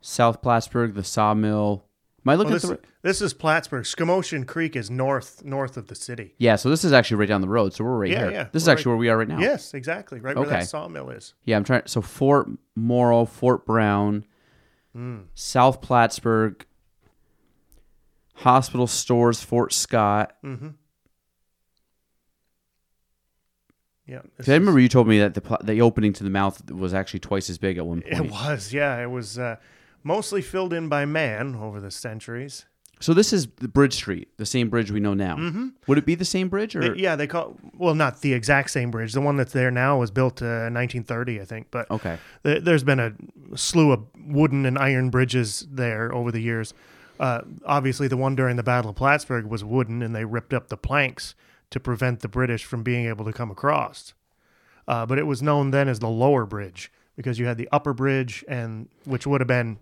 South Plattsburgh, the Sawmill. Am I looking oh, this, at the... This is Plattsburgh. Skimotion Creek is north north of the city. Yeah, so this is actually right down the road. So we're right yeah, here. Yeah, this is actually right, where we are right now. Yes, exactly. Right okay. where that sawmill is. Yeah, I'm trying... So Fort Morrow, Fort Brown, mm. South Plattsburgh, Hospital Stores, Fort Scott. Mm-hmm. Yeah, I remember is... you told me that the the opening to the mouth was actually twice as big at one point. It was, yeah. It was uh, mostly filled in by man over the centuries. So this is the Bridge Street, the same bridge we know now. Mm-hmm. Would it be the same bridge? Or they, yeah, they call well, not the exact same bridge. The one that's there now was built uh, nineteen thirty, I think. But okay, th- there's been a slew of wooden and iron bridges there over the years. Uh, obviously, the one during the Battle of Plattsburgh was wooden, and they ripped up the planks to prevent the British from being able to come across. Uh, but it was known then as the Lower Bridge, because you had the Upper Bridge, and which would have been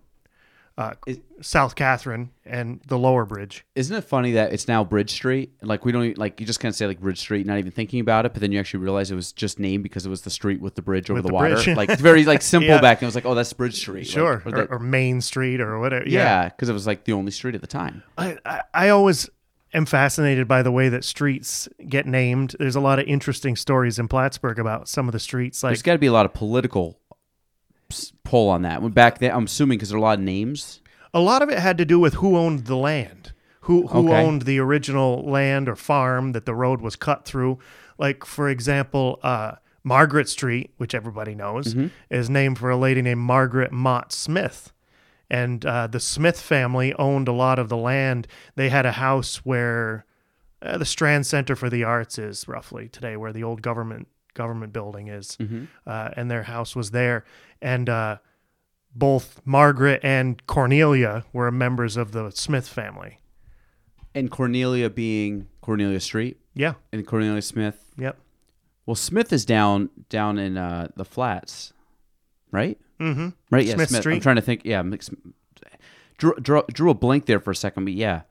uh, is, South Catherine, and the Lower Bridge. Isn't it funny that it's now Bridge Street? Like, we don't even, like, you just kind of say, like, Bridge Street, not even thinking about it, but then you actually realize it was just named because it was the street with the bridge over with the, the water. Like, it's very, like, simple yeah. back then. It was like, oh, that's Bridge Street. Sure, like, or, or, that, or Main Street, or whatever. Yeah, because yeah, it was, like, the only street at the time. I, I, I always... I'm fascinated by the way that streets get named. There's a lot of interesting stories in Plattsburgh about some of the streets. Like, there's got to be a lot of political pull on that. Back then, I'm assuming, because there are a lot of names. A lot of it had to do with who owned the land, who who okay. owned the original land or farm that the road was cut through. Like, for example, uh, Margaret Street, which everybody knows, mm-hmm. is named for a lady named Margaret Mott Smith. And uh, the Smith family owned a lot of the land. They had a house where uh, the Strand Center for the Arts is roughly today, where the old government government building is. Mm-hmm. Uh, and their house was there. And uh, both Margaret and Cornelia were members of the Smith family. And Cornelia being Cornelia Street? Yeah. And Cornelia Smith? Yep. Well, Smith is down down in uh, the Flats, right? Mm-hmm. Right, yeah, Smith, Smith Street. I'm trying to think. Yeah, drew, drew, drew a blank there for a second, but yeah.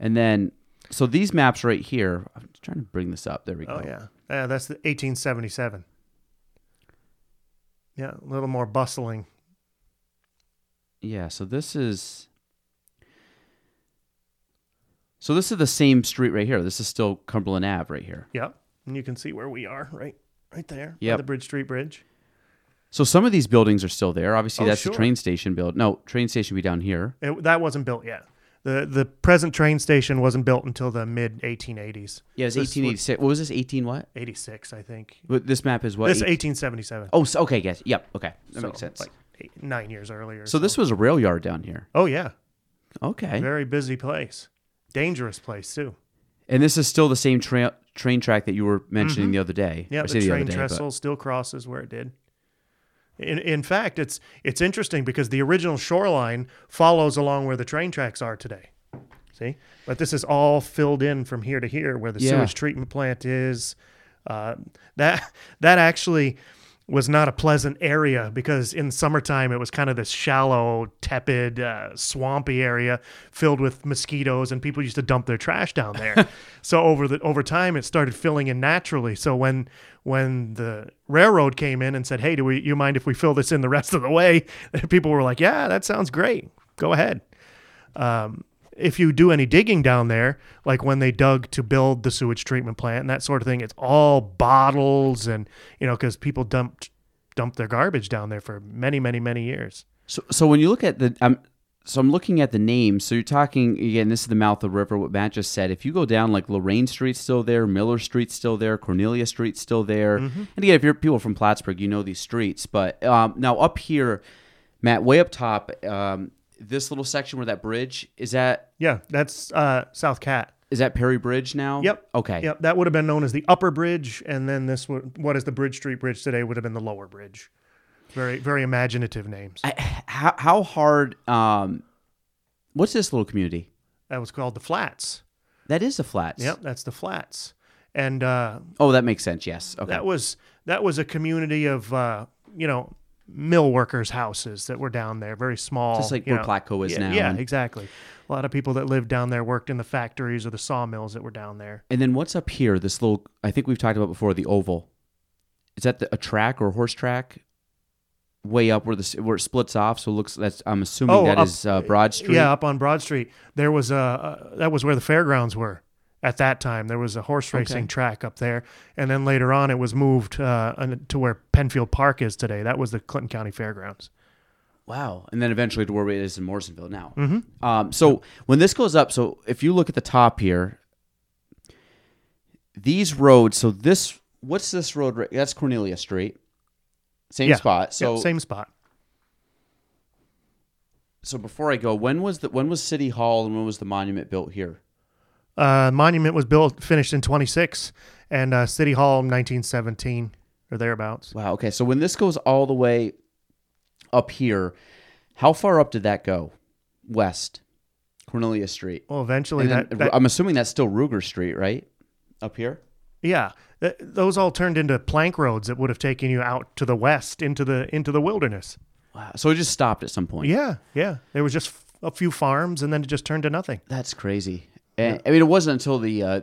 And then, so these maps right here, I'm trying to bring this up. There we go. Oh, yeah. Yeah, that's the eighteen seventy-seven. Yeah, a little more bustling. Yeah, so this is... So this is the same street right here. This is still Cumberland Avenue right here. Yep, and you can see where we are, right right there, yep. by the Bridge Street Bridge. So some of these buildings are still there. Obviously, oh, that's sure. the train station build. No, train station would be down here. It, that wasn't built yet. The The present train station wasn't built until the mid eighteen eighties. Yeah, it was this eighteen eighty-six. Was, what was this, eighteen what? eighty-six, I think. But this map is what? This is eighteen seventy-seven. Oh, so, okay, yes. Yep, okay. That so, makes sense. Like eight, nine years earlier. So, so this was a rail yard down here. Oh, yeah. Okay. Very busy place. Dangerous place, too. And this is still the same tra- train track that you were mentioning mm-hmm. the other day. Yeah, the, the train day, trestle but... still crosses where it did. In in fact, it's it's interesting because the original shoreline follows along where the train tracks are today. See? But this is all filled in from here to here where the yeah. sewage treatment plant is. Uh, that that actually was not a pleasant area because in summertime it was kind of this shallow, tepid, uh, swampy area filled with mosquitoes, and people used to dump their trash down there. So over the over time, it started filling in naturally. So when when the railroad came in and said, "Hey, do we you mind if we fill this in the rest of the way?" people were like, "Yeah, that sounds great. Go ahead." Um, if you do any digging down there, like when they dug to build the sewage treatment plant and that sort of thing, it's all bottles and, you know, because people dumped, dumped their garbage down there for many, many, many years. So so when you look at the, um, so I'm looking at the names. So you're talking, again, this is the mouth of the river, what Matt just said. If you go down, like Lorraine Street's still there, Miller Street's still there, Cornelia Street's still there. Mm-hmm. And again, if you're people from Plattsburgh, you know these streets. But um, now up here, Matt, way up top, um, this little section where that bridge is at? Yeah, that's uh, South Cat. Is that Perry Bridge now? Yep. Okay. Yep. That would have been known as the Upper Bridge, and then this would, what is the Bridge Street Bridge today would have been the Lower Bridge. Very, very imaginative names. I, how, how hard? Um, what's this little community? That was called the Flats. That is the Flats. Yep, that's the Flats. And uh, oh, that makes sense. Yes. Okay. That was that was a community of uh, you know mill workers' houses that were down there, very small. Just like where know. Platco is yeah, now. Yeah, and exactly. A lot of people that lived down there worked in the factories or the sawmills that were down there. And then what's up here? This little, I think we've talked about before, the oval. Is that the, a track or a horse track? Way up where the where it splits off, so it looks that's I'm assuming oh, that up, is uh, Broad Street. Yeah, up on Broad Street. There was a uh, that was where the fairgrounds were at that time. There was a horse racing okay. track up there, and then later on it was moved uh, to where Penfield Park is today. That was the Clinton County Fairgrounds. Wow, and then eventually to where it is in Morrisonville now. Mm-hmm. Um, so when this goes up, so if you look at the top here, these roads. So this what's this road? That's Cornelia Street. Same yeah. spot. So yeah, same spot. So before I go, when was the when was City Hall and when was the monument built here? Uh, monument was built finished in twenty-six, and uh, City Hall nineteen seventeen or thereabouts. Wow. Okay. So when this goes all the way up here, how far up did that go? West, Cornelia Street. Well, eventually, that, then, that I'm assuming that's still Ruger Street, right? Up here. Yeah. Those all turned into plank roads that would have taken you out to the west, into the into the wilderness. Wow. So it just stopped at some point. Yeah, yeah. There was just a few farms, and then it just turned to nothing. That's crazy. And, yeah. I mean, it wasn't until the uh,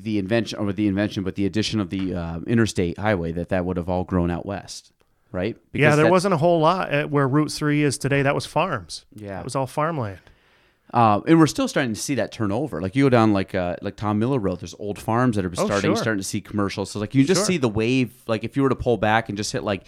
the invention, or the invention, but the addition of the uh, interstate highway that that would have all grown out west, right? Because yeah, there wasn't a whole lot at where Route three is today. That was farms. Yeah. It was all farmland. Uh, and we're still starting to see that turnover. Like you go down like uh, like Tom Miller Road, there's old farms that are starting, oh, sure. starting to see commercials. So like you just sure. see the wave. Like if you were to pull back and just hit like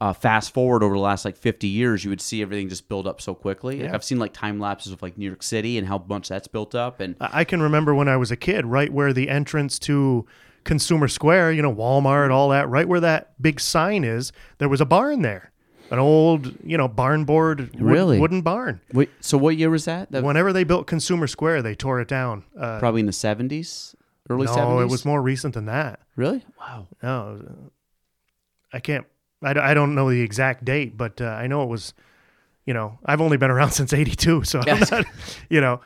uh, fast forward over the last like fifty years, you would see everything just build up so quickly. Yeah. Like I've seen like time lapses of like New York City and how much that's built up. And I can remember when I was a kid, right where the entrance to Consumer Square, you know, Walmart, all that, right where that big sign is, there was a barn there. An old, you know, barn board, wood, really? wooden barn. Wait, so what year was that? that? Whenever they built Consumer Square, they tore it down. Uh, Probably in the seventies, early no, seventies? No, it was more recent than that. Really? Wow. No, I can't, I, I don't know the exact date, but uh, I know it was, you know, I've only been around since eighty-two, so I'm not, you know.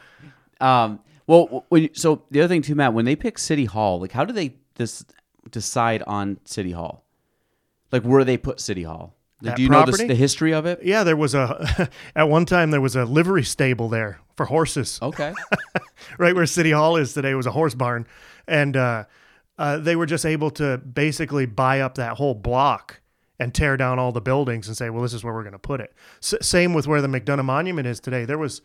Um, well, when, so the other thing too, Matt, when they pick City Hall, like how do they this decide on City Hall? Like where they put City Hall? That Do you property? know the, the history of it? Yeah, there was a, at one time there was a livery stable there for horses. Okay. Right where City Hall is today was a horse barn. And uh, uh, they were just able to basically buy up that whole block and tear down all the buildings and say, well, this is where we're going to put it. S- same with where the McDonough Monument is today. There was,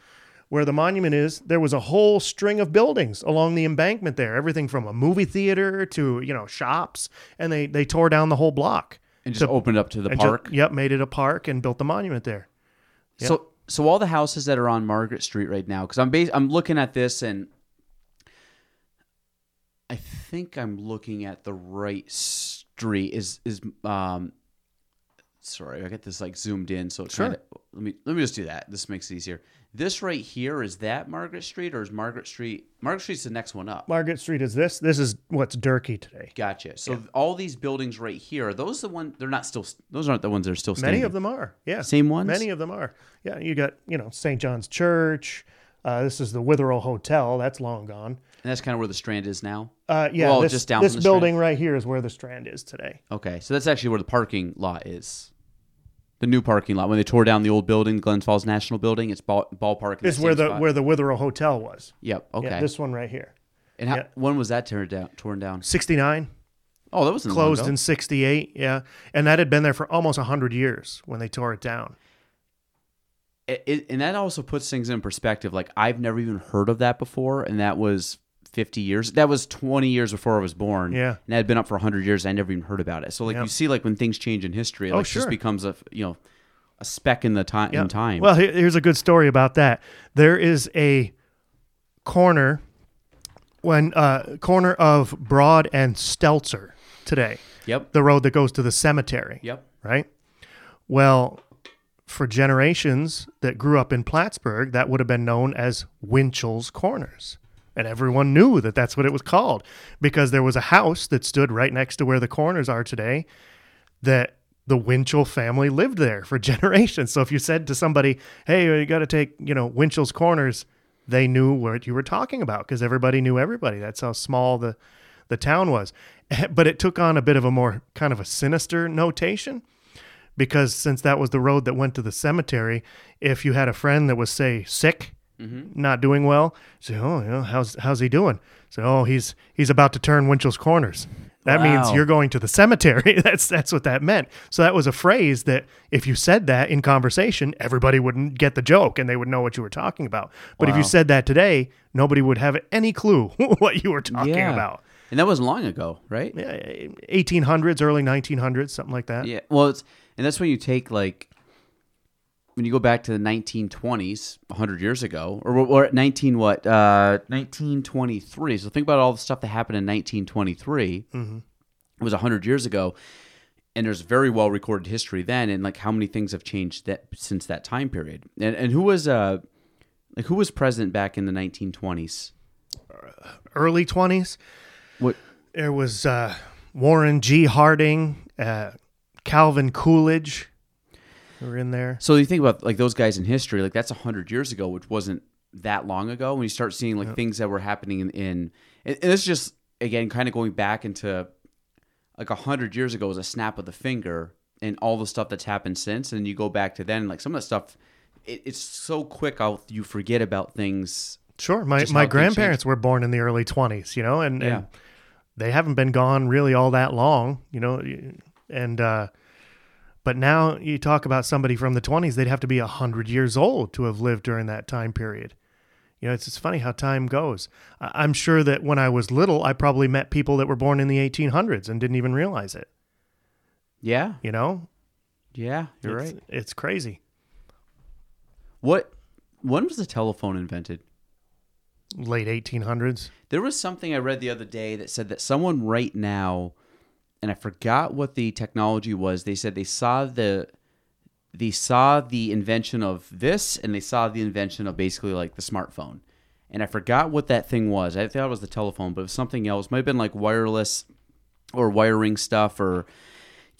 where the monument is, there was a whole string of buildings along the embankment there. Everything from a movie theater to, you know, shops. And they, they tore down the whole block. And just to, opened up to the park. Just, yep, made it a park and built the monument there. Yep. So, so all the houses that are on Margaret Street right now, because I'm bas- I'm looking at this and I think I'm looking at the right street. Is is um, sorry, I got this like zoomed in, so it's sure. kinda, let me let me just do that. This makes it easier. This right here, is that Margaret Street, or is Margaret Street? Margaret Street's the next one up. Margaret Street is this. This is what's Durkee today. Gotcha. So yeah. all these buildings right here, are those the one? They're not still. Those aren't the ones that are still standing. Many of them are. Yeah. Same ones. Many of them are. Yeah. You got you know Saint John's Church. Uh, this is the Witherell Hotel. That's long gone. And that's kind of where the Strand is now? Uh, yeah. Well, this, just down this from the building Strand. Right here is where the Strand is today. Okay. So that's actually where the parking lot is. The new parking lot. When they tore down the old building, Glen Falls National Building, it's ball, ballpark. It's where the spot. where the Witherell Hotel was. Yep. Okay. Yeah, this one right here. And how, yep. when was that torn down? Torn down. sixty-nine. Oh, that was closed in sixty-eight. Yeah, and that had been there for almost a hundred years when they tore it down. It, it, and that also puts things in perspective. Like I've never even heard of that before, and that was fifty years. That was twenty years before I was born. Yeah, and that had been up for a hundred years. I never even heard about it. So like yep. you see, like when things change in history, it like, oh, sure. just becomes a you know. A speck in the time. Yep. In time. Well, here's a good story about that. There is a corner, when uh, corner of Broad and Stelzer today. Yep. The road that goes to the cemetery. Yep. Right. Well, for generations that grew up in Plattsburgh, that would have been known as Winchell's Corners, and everyone knew that that's what it was called because there was a house that stood right next to where the corners are today that. The Winchell family lived there for generations. So if you said to somebody, hey, you got to take, you know, Winchell's Corners, they knew what you were talking about because everybody knew everybody. That's how small the, the town was. But it took on a bit of a more kind of a sinister notation because since that was the road that went to the cemetery, if you had a friend that was, say, sick, mm-hmm. not doing well, say, oh, you know, how's how's he doing? Say, oh, he's he's about to turn Winchell's Corners. That wow. means you're going to the cemetery. That's that's what that meant. So that was a phrase that if you said that in conversation, everybody wouldn't get the joke and they would know what you were talking about. But wow. if you said that today, nobody would have any clue what you were talking yeah. about. And that wasn't long ago, right? Yeah, eighteen hundreds, early nineteen hundreds, something like that. Yeah, well, it's and that's when you take like, when you go back to the nineteen twenties, one hundred years ago, or, or nineteen what? Uh, nineteen twenty-three. So think about all the stuff that happened in nineteen twenty-three. Mm-hmm. It was one hundred years ago, and there's very well recorded history then, and like how many things have changed that since that time period. And and who was uh, like who was president back in the nineteen twenties? Early twenties. What? There was uh, Warren G. Harding, uh, Calvin Coolidge. We're in there. So you think about like those guys in history, like that's a hundred years ago, which wasn't that long ago. When you start seeing like yep. things that were happening in, in and it's just again kind of going back into like a hundred years ago was a snap of the finger and all the stuff that's happened since. And you go back to then, like some of that stuff, it, it's so quick out you forget about things. Sure, my my grandparents were born in the early twenties, you know, and, yeah. and they haven't been gone really all that long, you know, and. uh But now you talk about somebody from the twenties, they'd have to be one hundred years old to have lived during that time period. You know, it's it's funny how time goes. I'm sure that when I was little, I probably met people that were born in the eighteen hundreds and didn't even realize it. Yeah. You know? Yeah, you're it's, right. It's crazy. What? When was the telephone invented? Late eighteen hundreds. There was something I read the other day that said that someone right now... and I forgot what the technology was. They said they saw the they saw the invention of this, and they saw the invention of basically like the smartphone. And I forgot what that thing was. I thought it was the telephone, but it was something else. It might have been like wireless or wiring stuff or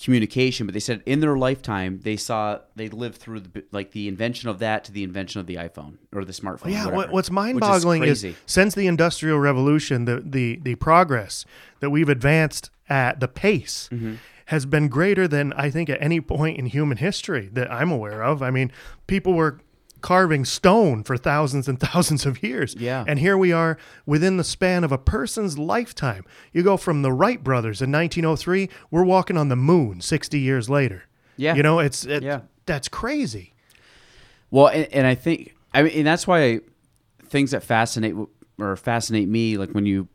communication. But they said in their lifetime they saw they lived through the, like the invention of that to the invention of the iPhone or the smartphone. Yeah, whatever, what's mind-boggling is, is since the Industrial Revolution, the the the progress that we've advanced at the pace mm-hmm. has been greater than I think at any point in human history that I'm aware of. I mean, people were carving stone for thousands and thousands of years. Yeah. And here we are within the span of a person's lifetime. You go from the Wright brothers in nineteen oh three, we're walking on the moon sixty years later. Yeah. You know, it's, it, yeah. that's crazy. Well, and, and I think, I mean, and that's why I, things that fascinate or fascinate me, like when you,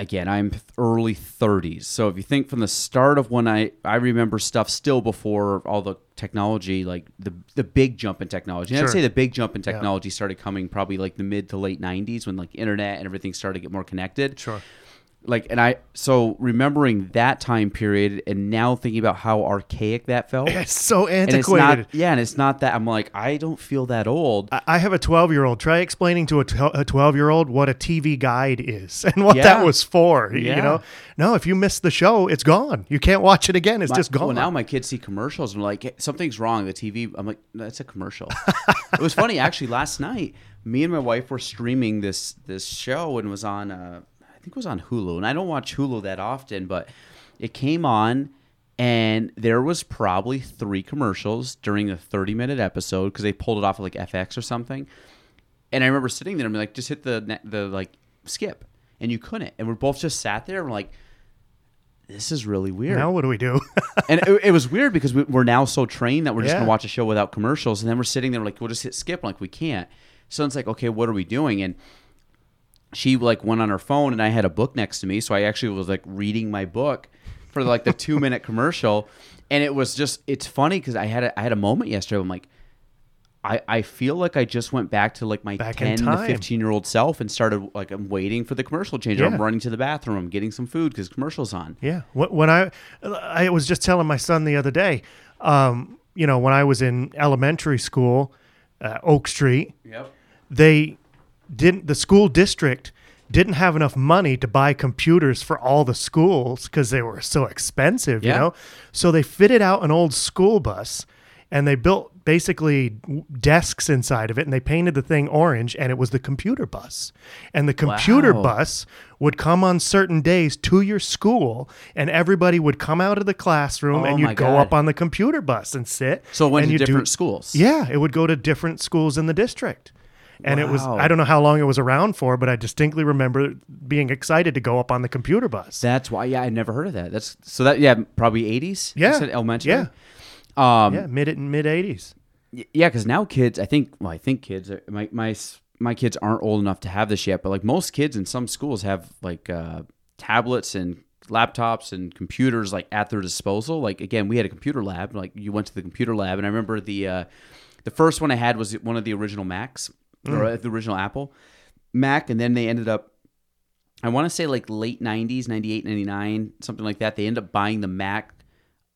again, I'm early thirties. So if you think from the start of when I, I remember stuff still before all the technology, like the the big jump in technology. And sure. I'd say the big jump in technology yeah. started coming probably like the mid to late nineties when like internet and everything started to get more connected. Sure. Like, and I, so remembering that time period and now thinking about how archaic that felt. It's so antiquated. And it's not, yeah. And it's not that I'm like, I don't feel that old. I have a twelve year old. Try explaining to a twelve year old what a T V guide is and what yeah. that was for. Yeah. You know, no, if you miss the show, it's gone. You can't watch it again. It's my, just gone. Well, now my kids see commercials and like, hey, something's wrong. The T V, I'm like, that's a commercial. It was funny. Actually, last night, me and my wife were streaming this, this show and was on, uh, I think it was on Hulu, and I don't watch Hulu that often, but it came on, and there was probably three commercials during a thirty-minute episode because they pulled it off of like F X or something. And I remember sitting there and being like, just hit the the like skip, and you couldn't. And we both just sat there and we're like, this is really weird. Now what do we do? And it, it was weird because we, we're now so trained that we're just yeah. gonna watch a show without commercials, and then we're sitting there like, we'll just hit skip, and like we can't. So it's like, okay, what are we doing? And she like went on her phone and I had a book next to me. So I actually was like reading my book for like the two minute commercial. And it was just, it's funny because I had a, I had a moment yesterday. I'm like, I, I feel like I just went back to like my back ten to fifteen year old self and started like, I'm waiting for the commercial change. Yeah. I'm running to the bathroom. I'm getting some food because commercial's on. Yeah. When I, I was just telling my son the other day, um, you know, when I was in elementary school, uh, Oak Street, yep. they, Didn't the school district didn't have enough money to buy computers for all the schools because they were so expensive, yeah. you know? So they fitted out an old school bus and they built basically desks inside of it, and they painted the thing orange, and it was the computer bus. And the computer wow. bus would come on certain days to your school, and everybody would come out of the classroom, oh, and you'd go God. up on the computer bus and sit. So it went and to different do, schools. Yeah, it would go to different schools in the district. And wow. it was, I don't know how long it was around for, but I distinctly remember being excited to go up on the computer bus. That's why, yeah, I never heard of that. That's so that, yeah, probably eighties? Yeah. You said elementary? Yeah. Um, yeah, mid and mid eighties. Yeah, because now kids, I think, well, I think kids, are, my, my my kids aren't old enough to have this yet, but like most kids in some schools have like uh, tablets and laptops and computers like at their disposal. Like, again, we had a computer lab, like you went to the computer lab, and I remember the, uh, the first one I had was one of the original Macs. Mm. Or the original Apple Mac, and then they ended up, I want to say like late nineties, ninety-eight, ninety-nine, something like that. They ended up buying the Mac.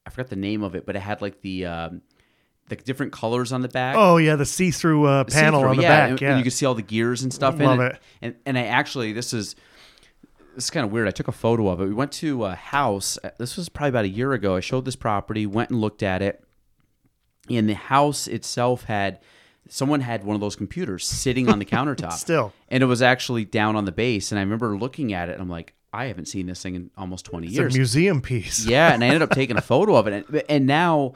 I forgot the name of it, but it had like the um, the different colors on the back. Oh yeah, the see-through uh, panel see-through, on the yeah, back. And, yeah, and you could see all the gears and stuff. Love in it. it. And and I actually, this is this is kind of weird. I took a photo of it. We went to a house. This was probably about a year ago. I showed this property, went and looked at it, and the house itself had. Someone had one of those computers sitting on the countertop. Still. And it was actually down on the base. And I remember looking at it, and I'm like, I haven't seen this thing in almost twenty years. It's a museum piece. Yeah, and I ended up taking a photo of it. And, and now,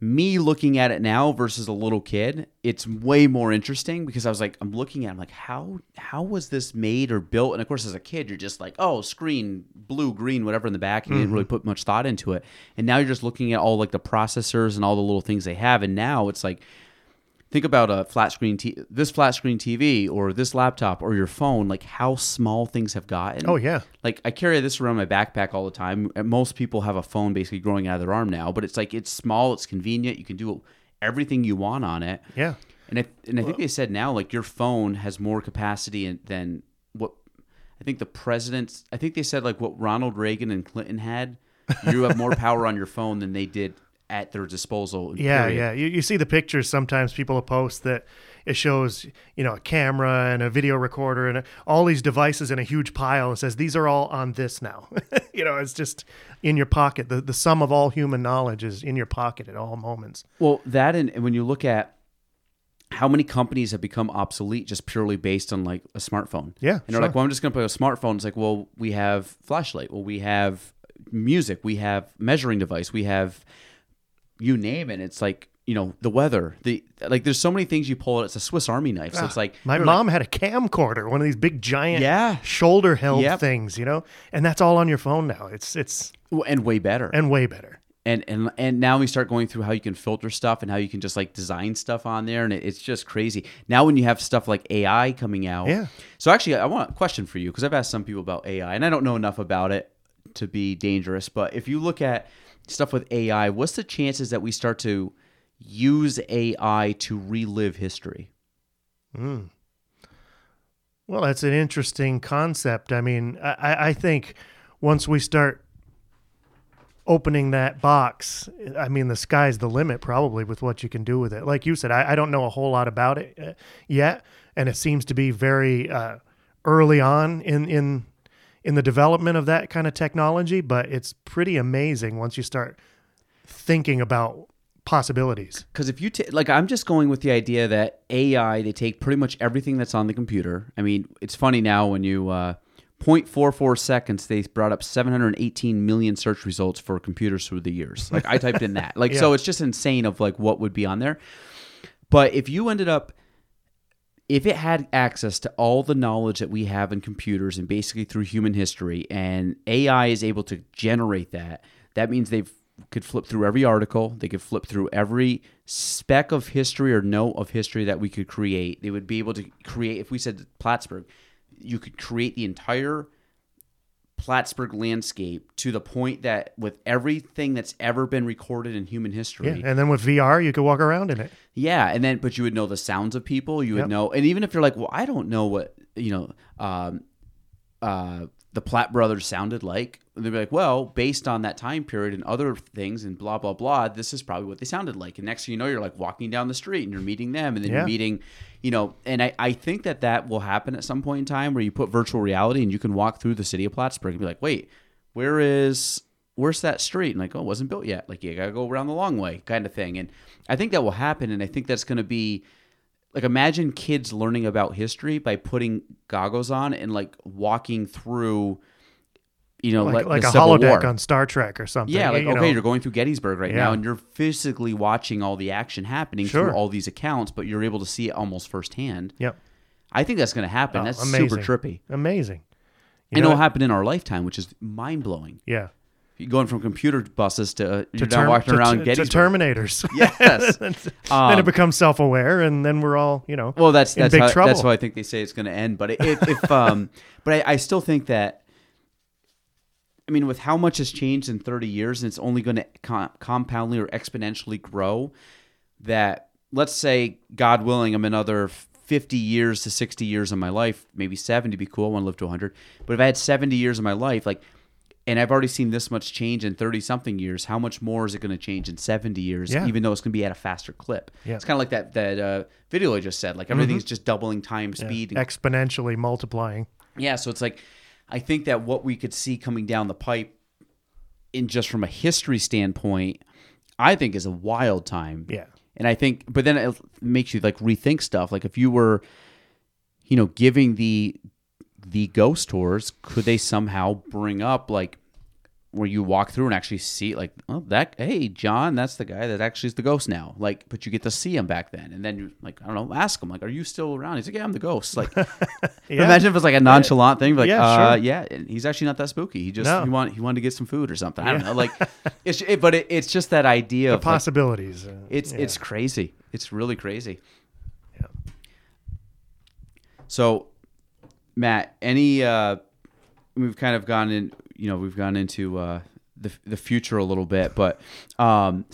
me looking at it now versus a little kid, it's way more interesting because I was like, I'm looking at it, I'm like, how how was this made or built? And, of course, as a kid, you're just like, oh, screen, blue, green, whatever in the back. And mm-hmm. you didn't really put much thought into it. And now you're just looking at all, like, the processors and all the little things they have. And now it's like... Think about a flat screen, t- this flat screen T V or this laptop or your phone, like how small things have gotten. Oh, yeah. Like I carry this around my backpack all the time. Most people have a phone basically growing out of their arm now, but it's like it's small, it's convenient. You can do everything you want on it. Yeah. And I, and I think they said now like your phone has more capacity than what I think the president's, I think they said like what Ronald Reagan and Clinton had. You have more power on your phone than they did at their disposal. Yeah, period. yeah. You you see the pictures sometimes people post that it shows, you know, a camera and a video recorder and a, all these devices in a huge pile and says, these are all on this now. You know, it's just in your pocket. The the sum of all human knowledge is in your pocket at all moments. Well, that and, and when you look at how many companies have become obsolete just purely based on like a smartphone. Yeah, And they're sure. like, well, I'm just going to play a smartphone. It's like, well, we have flashlight. Well, we have music. We have measuring device. We have... You name it. It's like, you know, the weather. The like there's so many things you pull out. It's a Swiss Army knife. So it's like my mom like, had a camcorder, one of these big giant yeah. shoulder held yep. things, you know? And that's all on your phone now. It's it's and way better. And way better. And and and now we start going through how you can filter stuff and how you can just like design stuff on there, and it, it's just crazy. Now when you have stuff like A I coming out. Yeah. So actually I want a question for you because I've asked some people about A I and I don't know enough about it to be dangerous, but if you look at stuff with A I, what's the chances that we start to use A I to relive history? Mm. Well, that's an interesting concept. I mean, I, I think once we start opening that box, I mean, the sky's the limit probably with what you can do with it. Like you said, I, I don't know a whole lot about it yet, and it seems to be very uh, early on in in. in the development of that kind of technology, but it's pretty amazing once you start thinking about possibilities. Because if you, t- like, I'm just going with the idea that A I, they take pretty much everything that's on the computer. I mean, it's funny now when you, uh, zero point four four seconds, they brought up seven hundred eighteen million search results for computers through the years. Like, I typed in that. Like, yeah. So it's just insane of, like, what would be on there. But if you ended up, if it had access to all the knowledge that we have in computers and basically through human history, and A I is able to generate that, that means they could flip through every article, they could flip through every speck of history or note of history that we could create. They would be able to create, if we said Plattsburgh, you could create the entire Plattsburgh landscape to the point that with everything that's ever been recorded in human history. Yeah, and then with V R, you could walk around in it. Yeah, and then but you would know the sounds of people. You would yep. know, and even if you're like, well, I don't know what you know, um, uh, the Platt brothers sounded like. They'd be like, well, based on that time period and other things and blah blah blah, this is probably what they sounded like. And next thing you know, you're like walking down the street and you're meeting them, and then yeah. you're meeting, you know. And I, I think that that will happen at some point in time where you put virtual reality and you can walk through the city of Plattsburgh and be like, wait, where is where's that street? And like, oh, it wasn't built yet. Like, you got to go around the long way kind of thing. And I think that will happen. And I think that's going to be like, imagine kids learning about history by putting goggles on and like walking through, you know, like, like, like a holodeck on Star Trek or something. Yeah, like, you okay, know. You're going through Gettysburg right yeah. now, and you're physically watching all the action happening sure. through all these accounts, but you're able to see it almost firsthand. Yep. I think that's going to happen. Oh, that's amazing. Super trippy. Amazing. You and know it'll that? happen in our lifetime, which is mind-blowing. Yeah. You're going from computer buses to, uh, you're to term- now walking to, around to, Gettysburg. To Terminators. Yes. then, um, then it becomes self-aware, and then we're all, you know, well, that's, in that's big how, trouble. That's how I think they say it's going to end. But, it, if, if, um, but I, I still think that, I mean, with how much has changed in thirty years, and it's only going to com- compoundly or exponentially grow, that let's say, God willing, I'm another fifty years to sixty years of my life, maybe seventy to be cool, I want to live to one hundred. But if I had seventy years of my life, like, and I've already seen this much change in thirty-something years, how much more is it going to change in seventy years, yeah. even though it's going to be at a faster clip? Yeah. It's kind of like that that uh, video I just said, like everything's mm-hmm. just doubling time speed. Yeah. And, exponentially multiplying. Yeah, so it's like, I think that what we could see coming down the pipe in just from a history standpoint, I think is a wild time. Yeah. And I think, but then it makes you like rethink stuff. Like if you were, you know, giving the, the ghost tours, could they somehow bring up like where you walk through and actually see like, oh, that, hey, John, that's the guy that actually is the ghost now. Like, but you get to see him back then. And then you're like, I don't know, ask him, like, are you still around? He's like, yeah, I'm the ghost. Like, yeah. Imagine if it's like a nonchalant thing. Like, yeah, uh, sure. yeah, he's actually not that spooky. He just, no. he, want, he wanted to get some food or something. Yeah. I don't know. Like, it's, it, but it, it's just that idea the of possibilities. Like, it's, yeah. it's crazy. It's really crazy. Yeah. So, Matt, any, uh, we've kind of gone in, you know, we've gone into uh, the the future a little bit, but um,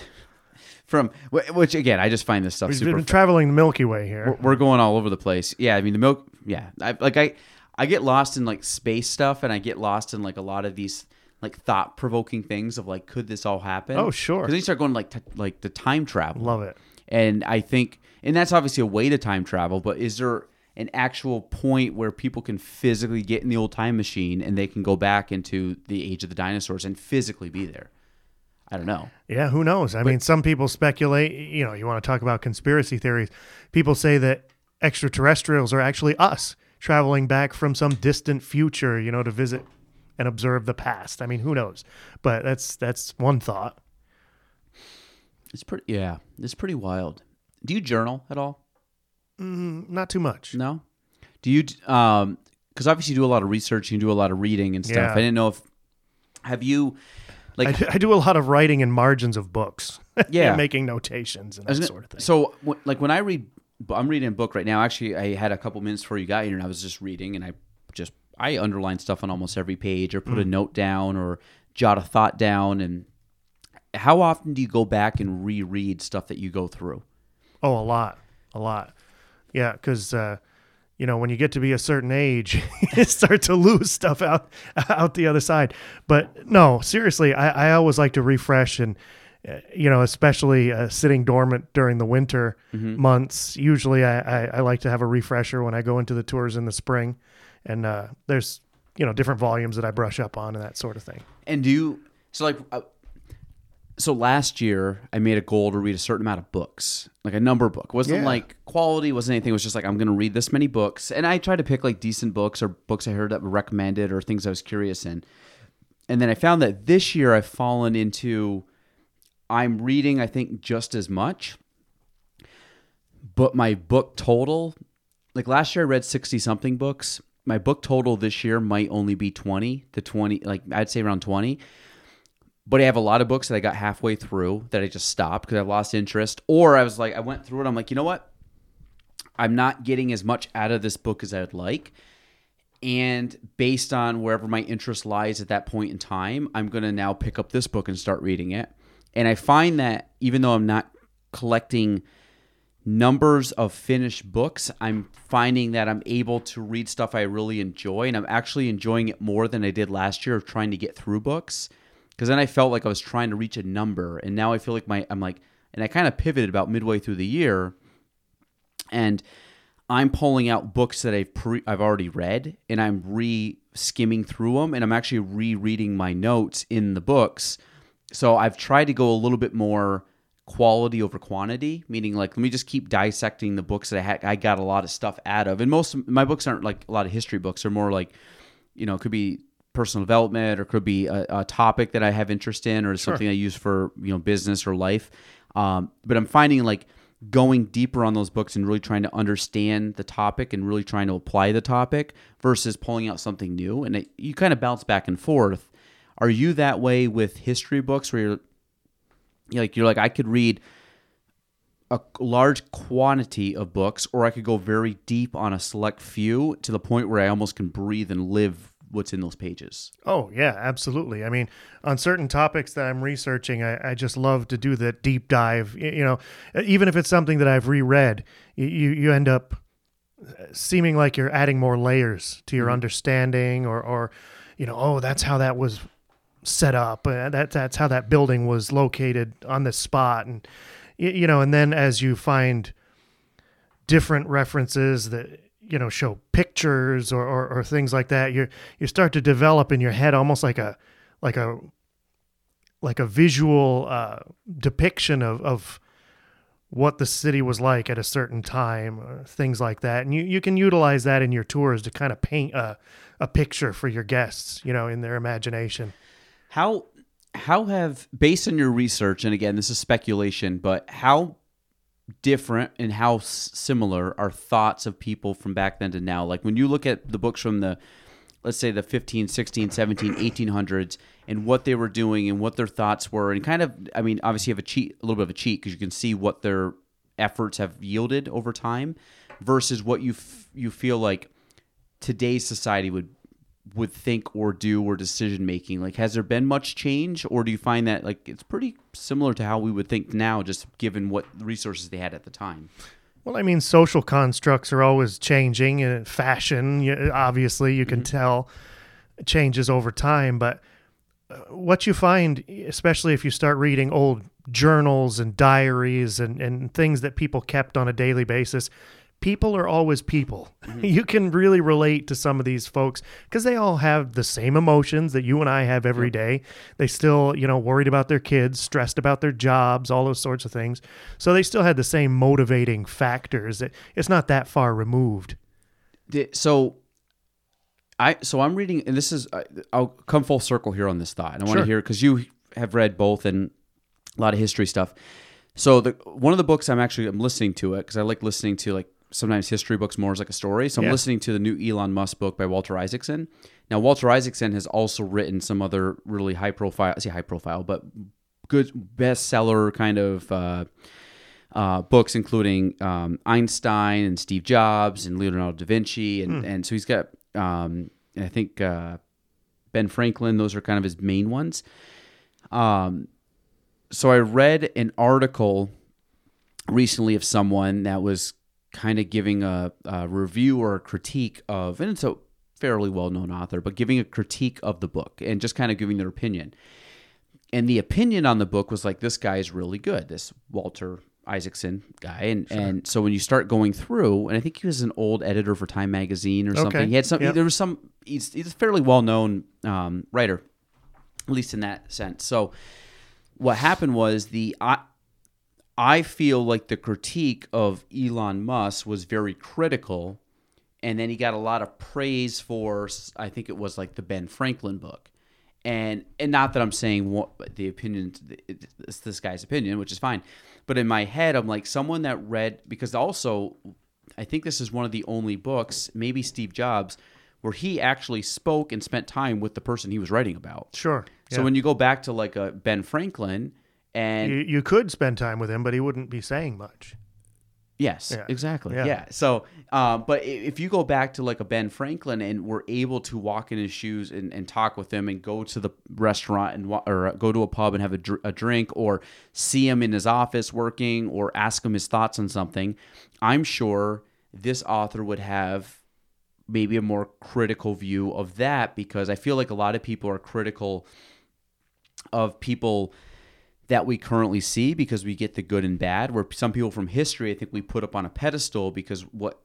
from which again, I just find this stuff. We've super been traveling fun. The Milky Way here. We're, we're going all over the place. Yeah, I mean the milk. Yeah, I, like I, I get lost in like space stuff, and I get lost in like a lot of these like thought provoking things of like, could this all happen? Oh sure. Because then you start going like t- like the time travel. Love it. And I think, and that's obviously a way to time travel, but is there an actual point where people can physically get in the old time machine and they can go back into the age of the dinosaurs and physically be there? I don't know. Yeah, who knows? I but, mean, some people speculate, you know, you want to talk about conspiracy theories. People say that extraterrestrials are actually us traveling back from some distant future, you know, to visit and observe the past. I mean, who knows? But that's that's one thought. It's pretty, yeah, it's pretty wild. Do you journal at all? Mm, not too much. No? Do you, um, because obviously you do a lot of research, you do a lot of reading and stuff. Yeah. I didn't know if, have you, like. I do, I do a lot of writing in margins of books. Yeah. And making notations and that Isn't sort of thing. It, so, w- like when I read, I'm reading a book right now. Actually, I had a couple minutes before you got here and I was just reading and I just, I underline stuff on almost every page or put mm. a note down or jot a thought down. And how often do you go back and reread stuff that you go through? Oh, a lot. A lot. Yeah, because, uh, you know, when you get to be a certain age, you start to lose stuff out out the other side. But no, seriously, I, I always like to refresh and, uh, you know, especially uh, sitting dormant during the winter mm-hmm. months. Usually I, I, I like to have a refresher when I go into the tours in the spring. And uh, there's, you know, different volumes that I brush up on and that sort of thing. And do you, so like... Uh, So last year, I made a goal to read a certain amount of books, like a number of books. It wasn't yeah. like quality, wasn't anything. It was just like, I'm going to read this many books. And I tried to pick like decent books or books I heard that were recommended or things I was curious in. And then I found that this year I've fallen into, I'm reading, I think, just as much. But my book total, like last year I read sixty-something books. My book total this year might only be twenty to twenty, like I'd say around twenty. But I have a lot of books that I got halfway through that I just stopped because I lost interest. Or I was like, I went through it. I'm like, you know what? I'm not getting as much out of this book as I would like. And based on wherever my interest lies at that point in time, I'm going to now pick up this book and start reading it. And I find that even though I'm not collecting numbers of finished books, I'm finding that I'm able to read stuff I really enjoy. And I'm actually enjoying it more than I did last year of trying to get through books. Because then I felt like I was trying to reach a number, and now I feel like my I'm like, and I kind of pivoted about midway through the year, and I'm pulling out books that I've pre- I've already read, and I'm re-skimming through them, and I'm actually rereading my notes in the books. So I've tried to go a little bit more quality over quantity, meaning like, let me just keep dissecting the books that I, ha- I got a lot of stuff out of. And most of my books aren't like a lot of history books. They're more like, you know, it could be personal development, or could be a, a topic that I have interest in, or something sure. I use for, you know, business or life. Um, but I'm finding like going deeper on those books and really trying to understand the topic and really trying to apply the topic versus pulling out something new. And it, you kind of bounce back and forth. Are you that way with history books, where you're, you're like, you're like, I could read a large quantity of books, or I could go very deep on a select few to the point where I almost can breathe and live what's in those pages? Oh, yeah, absolutely. I mean, on certain topics that I'm researching, I, I just love to do that deep dive. You know, even if it's something that I've reread, you, you end up seeming like you're adding more layers to your mm-hmm. understanding, or, or, you know, oh, that's how that was set up. Uh, that, that's how that building was located on this spot. And, you know, and then as you find different references that, you know, show pictures or, or, or things like that, you you start to develop in your head almost like a like a like a visual uh, depiction of, of what the city was like at a certain time, or things like that. And you, you can utilize that in your tours to kind of paint a, a picture for your guests, you know, in their imagination. How how have, based on your research, and again, this is speculation, but how different and how similar are thoughts of people from back then to now? Like when you look at the books from the, let's say the fifteen, sixteen, seventeen, eighteen hundreds, and what they were doing and what their thoughts were, and kind of, I mean, obviously you have a cheat, a little bit of a cheat, because you can see what their efforts have yielded over time versus what you f- you feel like today's society would would think or do, or decision making. Like, has there been much change, or do you find that like it's pretty similar to how we would think now, just given what resources they had at the time? Well, I mean, social constructs are always changing, and fashion, obviously, you can mm-hmm. tell changes over time. But what you find, especially if you start reading old journals and diaries and, and things that people kept on a daily basis, people are always people. Mm-hmm. You can really relate to some of these folks because they all have the same emotions that you and I have every day. They still, you know, worried about their kids, stressed about their jobs, all those sorts of things. So they still had the same motivating factors. It's not that far removed. So I, so I'm reading, and this is, I'll come full circle here on this thought. And I want sure. to hear, because you have read both and a lot of history stuff. So the, one of the books I'm actually, I'm listening to it because I like listening to like, sometimes history books more as like a story. So I'm yeah. listening to the new Elon Musk book by Walter Isaacson. Now, Walter Isaacson has also written some other really high profile, I say high profile, but good bestseller kind of uh, uh, books, including um, Einstein and Steve Jobs and Leonardo da Vinci. And, mm. and so he's got, um, I think, uh, Ben Franklin. Those are kind of his main ones. Um, so I read an article recently of someone that was kind of giving a, a review or a critique of, and it's a fairly well-known author, but giving a critique of the book and just kind of giving their opinion. And the opinion on the book was like, this guy is really good, this Walter Isaacson guy. And sure. and so when you start going through, and I think he was an old editor for Time Magazine or okay. something. He had some. Yep. There was some. He's, he's a fairly well-known um, writer, at least in that sense. So what happened was the. Uh, I feel like the critique of Elon Musk was very critical, and then he got a lot of praise for, I think it was like the Ben Franklin book. And and not that I'm saying what the opinion, it's this guy's opinion, which is fine. But in my head, I'm like someone that read, because also I think this is one of the only books, maybe Steve Jobs, where he actually spoke and spent time with the person he was writing about. Sure. Yeah. So when you go back to like a Ben Franklin, and you, you could spend time with him, but he wouldn't be saying much. Yes, yeah. exactly. Yeah. yeah. So, um, but if you go back to like a Ben Franklin and we're able to walk in his shoes and, and talk with him and go to the restaurant and or go to a pub and have a, dr- a drink, or see him in his office working, or ask him his thoughts on something, I'm sure this author would have maybe a more critical view of that, because I feel like a lot of people are critical of people that we currently see because we get the good and bad, where some people from history, I think we put up on a pedestal because what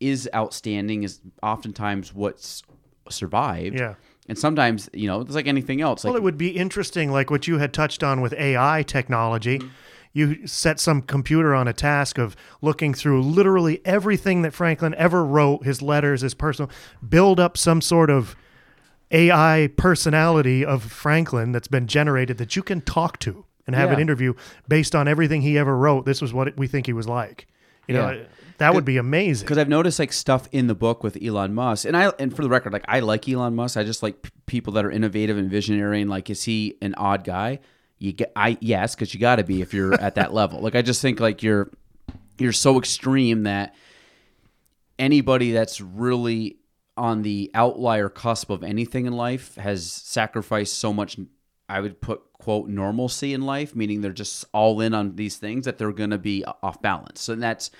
is outstanding is oftentimes what's survived. Yeah. And sometimes, you know, it's like anything else. Well, like, it would be interesting, like what you had touched on with A I technology. Mm-hmm. You set some computer on a task of looking through literally everything that Franklin ever wrote, his letters, his personal, build up some sort of A I personality of Franklin that's been generated that you can talk to and have yeah. an interview based on everything he ever wrote. This was what we think he was like. You yeah. know, that would be amazing. Because I've noticed like stuff in the book with Elon Musk, and I and for the record, like I like Elon Musk. I just like p- people that are innovative and visionary. And like, is he an odd guy? You get, I yes, because you got to be if you're at that level. Like I just think like you're you're so extreme that anybody that's really on the outlier cusp of anything in life has sacrificed so much. I would put quote normalcy in life, meaning they're just all in on these things that they're going to be off balance. So that's,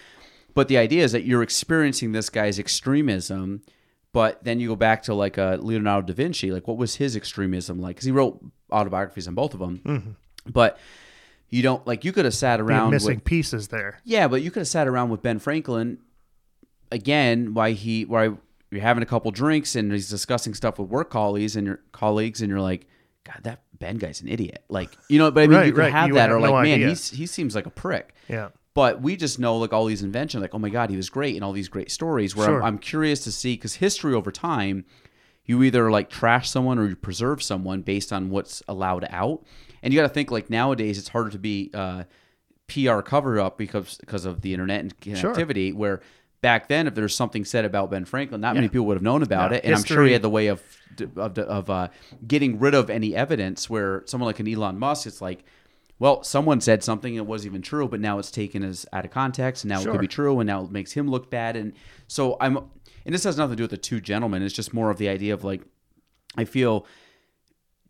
but the idea is that you're experiencing this guy's extremism, but then you go back to like a Leonardo da Vinci, like what was his extremism like? Because he wrote autobiographies on both of them, mm-hmm. but you don't like you could have sat around You're missing with, pieces there. Yeah, but you could have sat around with Ben Franklin again. Why he? Why you're having a couple drinks and he's discussing stuff with work colleagues and your colleagues, and you're like, God, that Ben guy's an idiot. Like, you know, but I mean, right, you could right. have you that, or no like, idea. man, he's, he seems like a prick. Yeah. But we just know, like, all these inventions, like, oh my God, he was great, and all these great stories where sure. I'm, I'm curious to see, because history over time, you either like trash someone or you preserve someone based on what's allowed out. And you got to think, like, nowadays it's harder to be uh, P R cover up because, because of the internet and connectivity, sure. where back then, if there's something said about Ben Franklin, not yeah. many people would have known about yeah. it. And history. I'm sure he had the way of of, of uh, getting rid of any evidence where someone like an Elon Musk, it's like, well, someone said something that wasn't even true, but now it's taken as out of context, and now sure. it could be true, and now it makes him look bad. And so I'm, and this has nothing to do with the two gentlemen. It's just more of the idea of like, I feel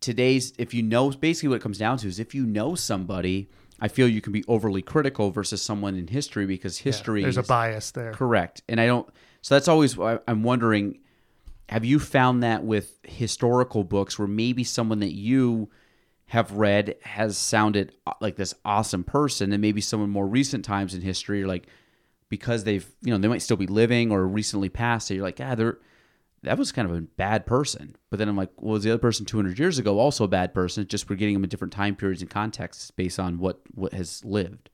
today's, if you know, basically what it comes down to is if you know somebody, I feel you can be overly critical versus someone in history because history yeah, there's is, a bias there. Correct. And I don't, so that's always, I'm wondering, have you found that with historical books where maybe someone that you have read has sounded like this awesome person and maybe someone more recent times in history, you're like, because they've, you know, they might still be living or recently passed. So you're like, ah, they're, that was kind of a bad person. But then I'm like, well, was the other person two hundred years ago also a bad person? Just we're getting them in different time periods and contexts based on what, what has lived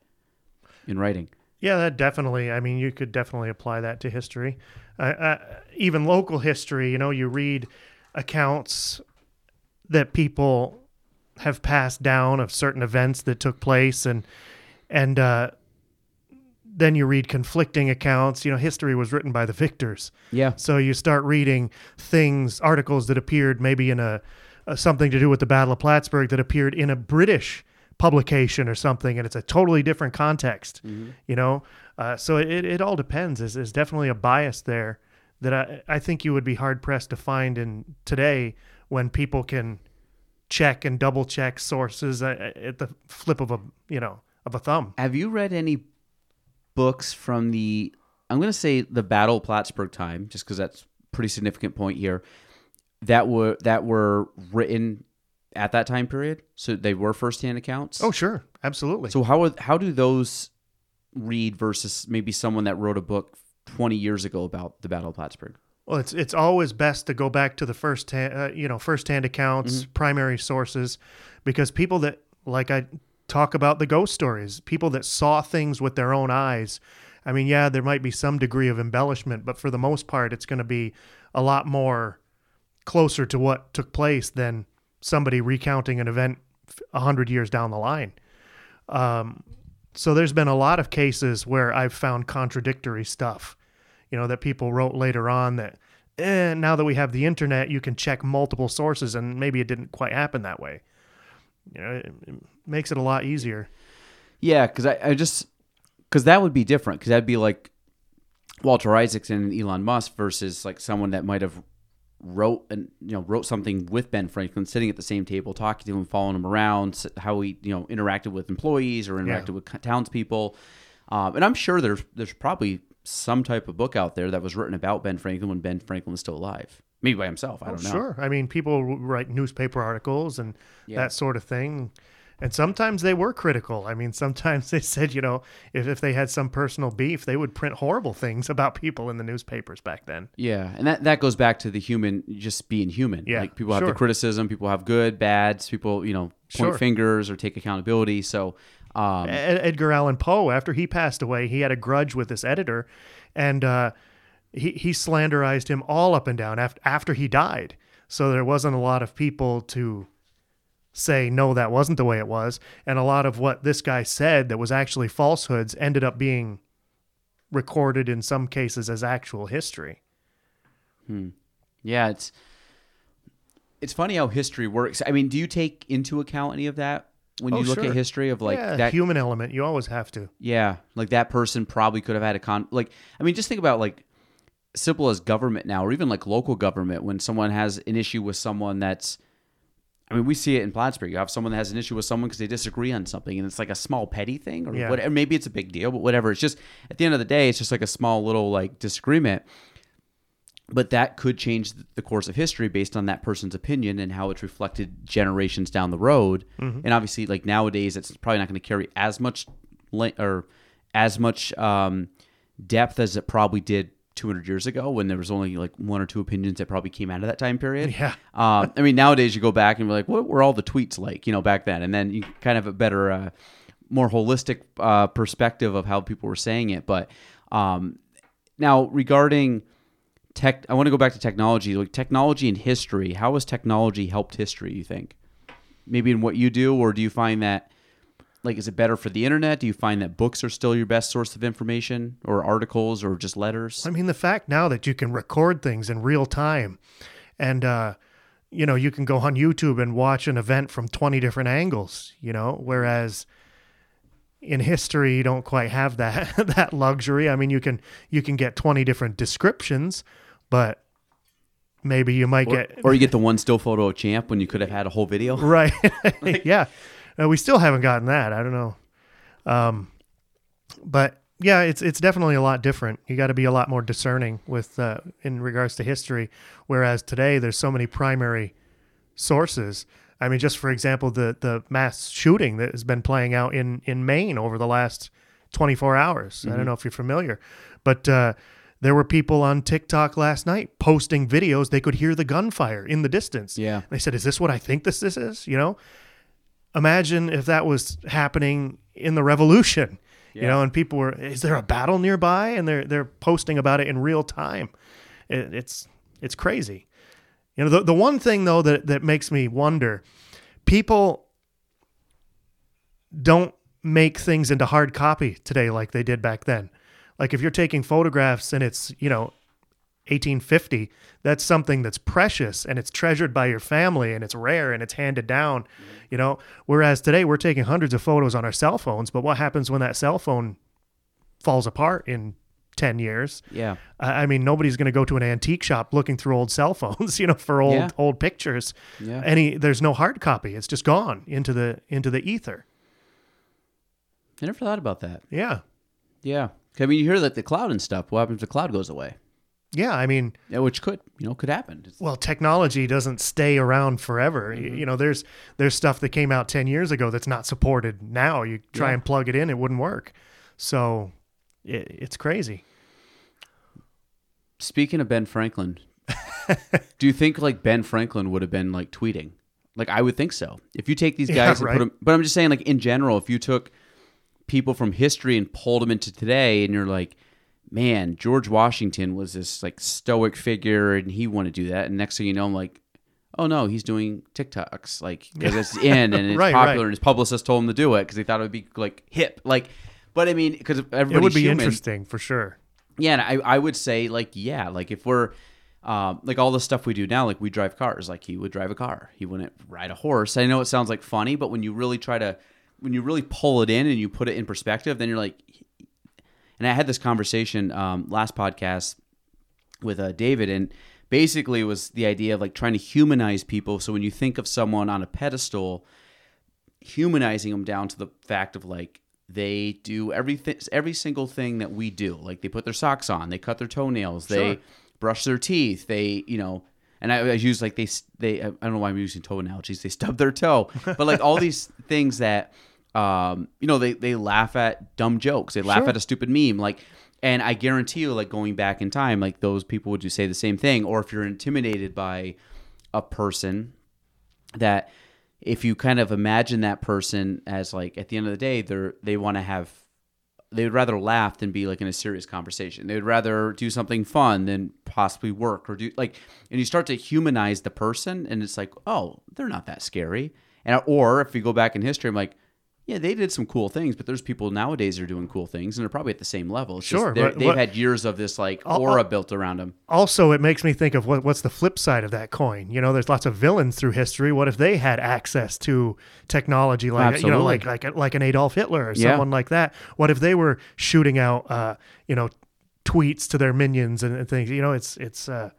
in writing. Yeah, that definitely. I mean, you could definitely apply that to history. Uh, uh, even local history, you know, you read accounts that people have passed down of certain events that took place. And, and uh, then you read conflicting accounts. You know, history was written by the victors. Yeah. So you start reading things, articles that appeared maybe in a, a something to do with the Battle of Plattsburgh that appeared in a British publication or something, and it's a totally different context, mm-hmm. you know? Uh, so it, it all depends. There's, there's definitely a bias there that I, I think you would be hard pressed to find in today when people can check and double check sources at the flip of a, you know, of a thumb. Have you read any books from the, I'm going to say the Battle of Plattsburgh time, just cause that's a pretty significant point here, that were, that were written at that time period? So they were firsthand accounts? Oh, sure. Absolutely. So how are, how do those read versus maybe someone that wrote a book twenty years ago about the Battle of Plattsburgh? Well, it's it's always best to go back to the first hand, uh, you know, firsthand accounts, mm-hmm. primary sources, because people that, like I talk about the ghost stories, people that saw things with their own eyes. I mean, yeah, there might be some degree of embellishment, but for the most part, it's going to be a lot more closer to what took place than somebody recounting an event a hundred years down the line. Um, so there's been a lot of cases where I've found contradictory stuff, you know, that people wrote later on that, eh, now that we have the internet, you can check multiple sources and maybe it didn't quite happen that way. You know, it, it makes it a lot easier. Yeah. Cause I, I just, cause that would be different. Cause that'd be like Walter Isaacson and Elon Musk versus like someone that might've wrote and you know wrote something with Ben Franklin, sitting at the same table, talking to him, following him around, how he you know interacted with employees or interacted yeah. with townspeople, um, and I'm sure there's there's probably some type of book out there that was written about Ben Franklin when Ben Franklin was still alive, maybe by himself. I don't oh, know. Sure, I mean people write newspaper articles and yeah. that sort of thing. And sometimes they were critical. I mean, sometimes they said, you know, if, if they had some personal beef, they would print horrible things about people in the newspapers back then. Yeah, and that, that goes back to the human, just being human. Yeah, like people have sure. the criticism, people have good, bad, people, you know, point sure. fingers or take accountability. So um, Edgar Allan Poe, after he passed away, he had a grudge with this editor, and uh, he, he slanderized him all up and down after, after he died. So there wasn't a lot of people to say, no, that wasn't the way it was. And a lot of what this guy said that was actually falsehoods ended up being recorded in some cases as actual history. Hmm. Yeah, it's it's funny how history works. I mean, do you take into account any of that when oh, you look sure. at history of like yeah, that human element? You always have to. Yeah, like that person probably could have had a con. Like, I mean, just think about like simple as government now, or even like local government, when someone has an issue with someone that's. I mean, we see it in Plattsburgh. You have someone that has an issue with someone because they disagree on something, and it's like a small petty thing, or yeah. whatever. Maybe it's a big deal, but whatever. It's just at the end of the day, it's just like a small little like disagreement. But that could change the course of history based on that person's opinion and how it's reflected generations down the road. Mm-hmm. And obviously, like nowadays, it's probably not going to carry as much le- or as much um, depth as it probably did two hundred years ago, when there was only like one or two opinions that probably came out of that time period. Yeah. um, I mean, nowadays you go back and be like, what were all the tweets like, you know, back then? And then you kind of have a better, uh, more holistic uh, perspective of how people were saying it. But um, now regarding tech, I want to go back to technology, like technology and history. How has technology helped history, you think? Maybe in what you do, or do you find that, like, is it better for the internet? Do you find that books are still your best source of information, or articles, or just letters? I mean, the fact now that you can record things in real time, and, uh, you know, you can go on YouTube and watch an event from twenty different angles, you know, whereas in history, you don't quite have that, that luxury. I mean, you can, you can get twenty different descriptions, but maybe you might or, get, or you get the one still photo of Champ when you could have had a whole video. Right. Like, yeah. Uh, we still haven't gotten that. I don't know. Um, but yeah, it's it's definitely a lot different. You got to be a lot more discerning with uh, in regards to history, whereas today there's so many primary sources. I mean, just for example, the, the mass shooting that has been playing out in, in Maine over the last twenty-four hours. Mm-hmm. I don't know if you're familiar, but uh, there were people on TikTok last night posting videos. They could hear the gunfire in the distance. Yeah. They said, is this what I think this, this is? You know? Imagine if that was happening in the revolution, yeah. you know, and people were, is there a battle nearby? And they're, they're posting about it in real time. It, it's, it's crazy. You know, the, the one thing though, that, that makes me wonder, people don't make things into hard copy today like they did back then. Like if you're taking photographs and it's, you know, eighteen fifty, that's something that's precious and it's treasured by your family and it's rare and it's handed down, you know, whereas today we're taking hundreds of photos on our cell phones, but what happens when that cell phone falls apart in ten years? Yeah. I mean, nobody's going to go to an antique shop looking through old cell phones, you know, for old, yeah. old pictures. Yeah. Any, there's no hard copy. It's just gone into the, into the ether. I never thought about that. Yeah. Yeah. I mean, you hear that the cloud and stuff, what happens if the cloud goes away? Yeah, I mean... Yeah, which could, you know, could happen. Well, technology doesn't stay around forever. Mm-hmm. You know, there's there's stuff that came out ten years ago that's not supported now. You try yeah. and plug it in, it wouldn't work. So, it, it's crazy. Speaking of Ben Franklin, do you think, like, Ben Franklin would have been, like, tweeting? Like, I would think so. If you take these guys yeah, right. and put them... But I'm just saying, like, in general, if you took people from history and pulled them into today, and you're like... Man, George Washington was this like stoic figure, and he wanted to do that. And next thing you know, I'm like, oh no, he's doing TikToks, like because it's in and it's right, popular, right. and his publicist told him to do it because he thought it would be like hip, like. But I mean, because everybody it would be human. Interesting for sure. Yeah, and I I would say like yeah, like if we're um, like all the stuff we do now, like we drive cars, like he would drive a car, he wouldn't ride a horse. I know it sounds like funny, but when you really try to, when you really pull it in and you put it in perspective, then you're like. And I had this conversation um, last podcast with uh, David, and basically it was the idea of like trying to humanize people. So when you think of someone on a pedestal, humanizing them down to the fact of like they do everything, every single thing that we do. Like they put their socks on, they cut their toenails, sure. they brush their teeth, they, you know, And I, I use like they they I don't know why I'm using toe analogies. They stub their toe, but like all these things that um you know they they laugh at dumb jokes. They laugh sure. at a stupid meme. Like, and I guarantee you, like going back in time, like those people would just say the same thing. Or if you're intimidated by a person, that if you kind of imagine that person as like at the end of the day, they're they want to have. They would rather laugh than be like in a serious conversation. They would rather do something fun than possibly work or do like, and you start to humanize the person and it's like, oh, they're not that scary. And, or if you go back in history, I'm like, yeah, they did some cool things, but there's people nowadays that are doing cool things and they're probably at the same level. It's sure. Just, but, they've but, had years of this like aura I'll, built around them. Also, it makes me think of what, what's the flip side of that coin. You know, there's lots of villains through history. What if they had access to technology like, absolutely. You know, like, like, like an Adolf Hitler or someone yeah. like that? What if they were shooting out, uh, you know, tweets to their minions and, and things, you know, it's, it's, uh,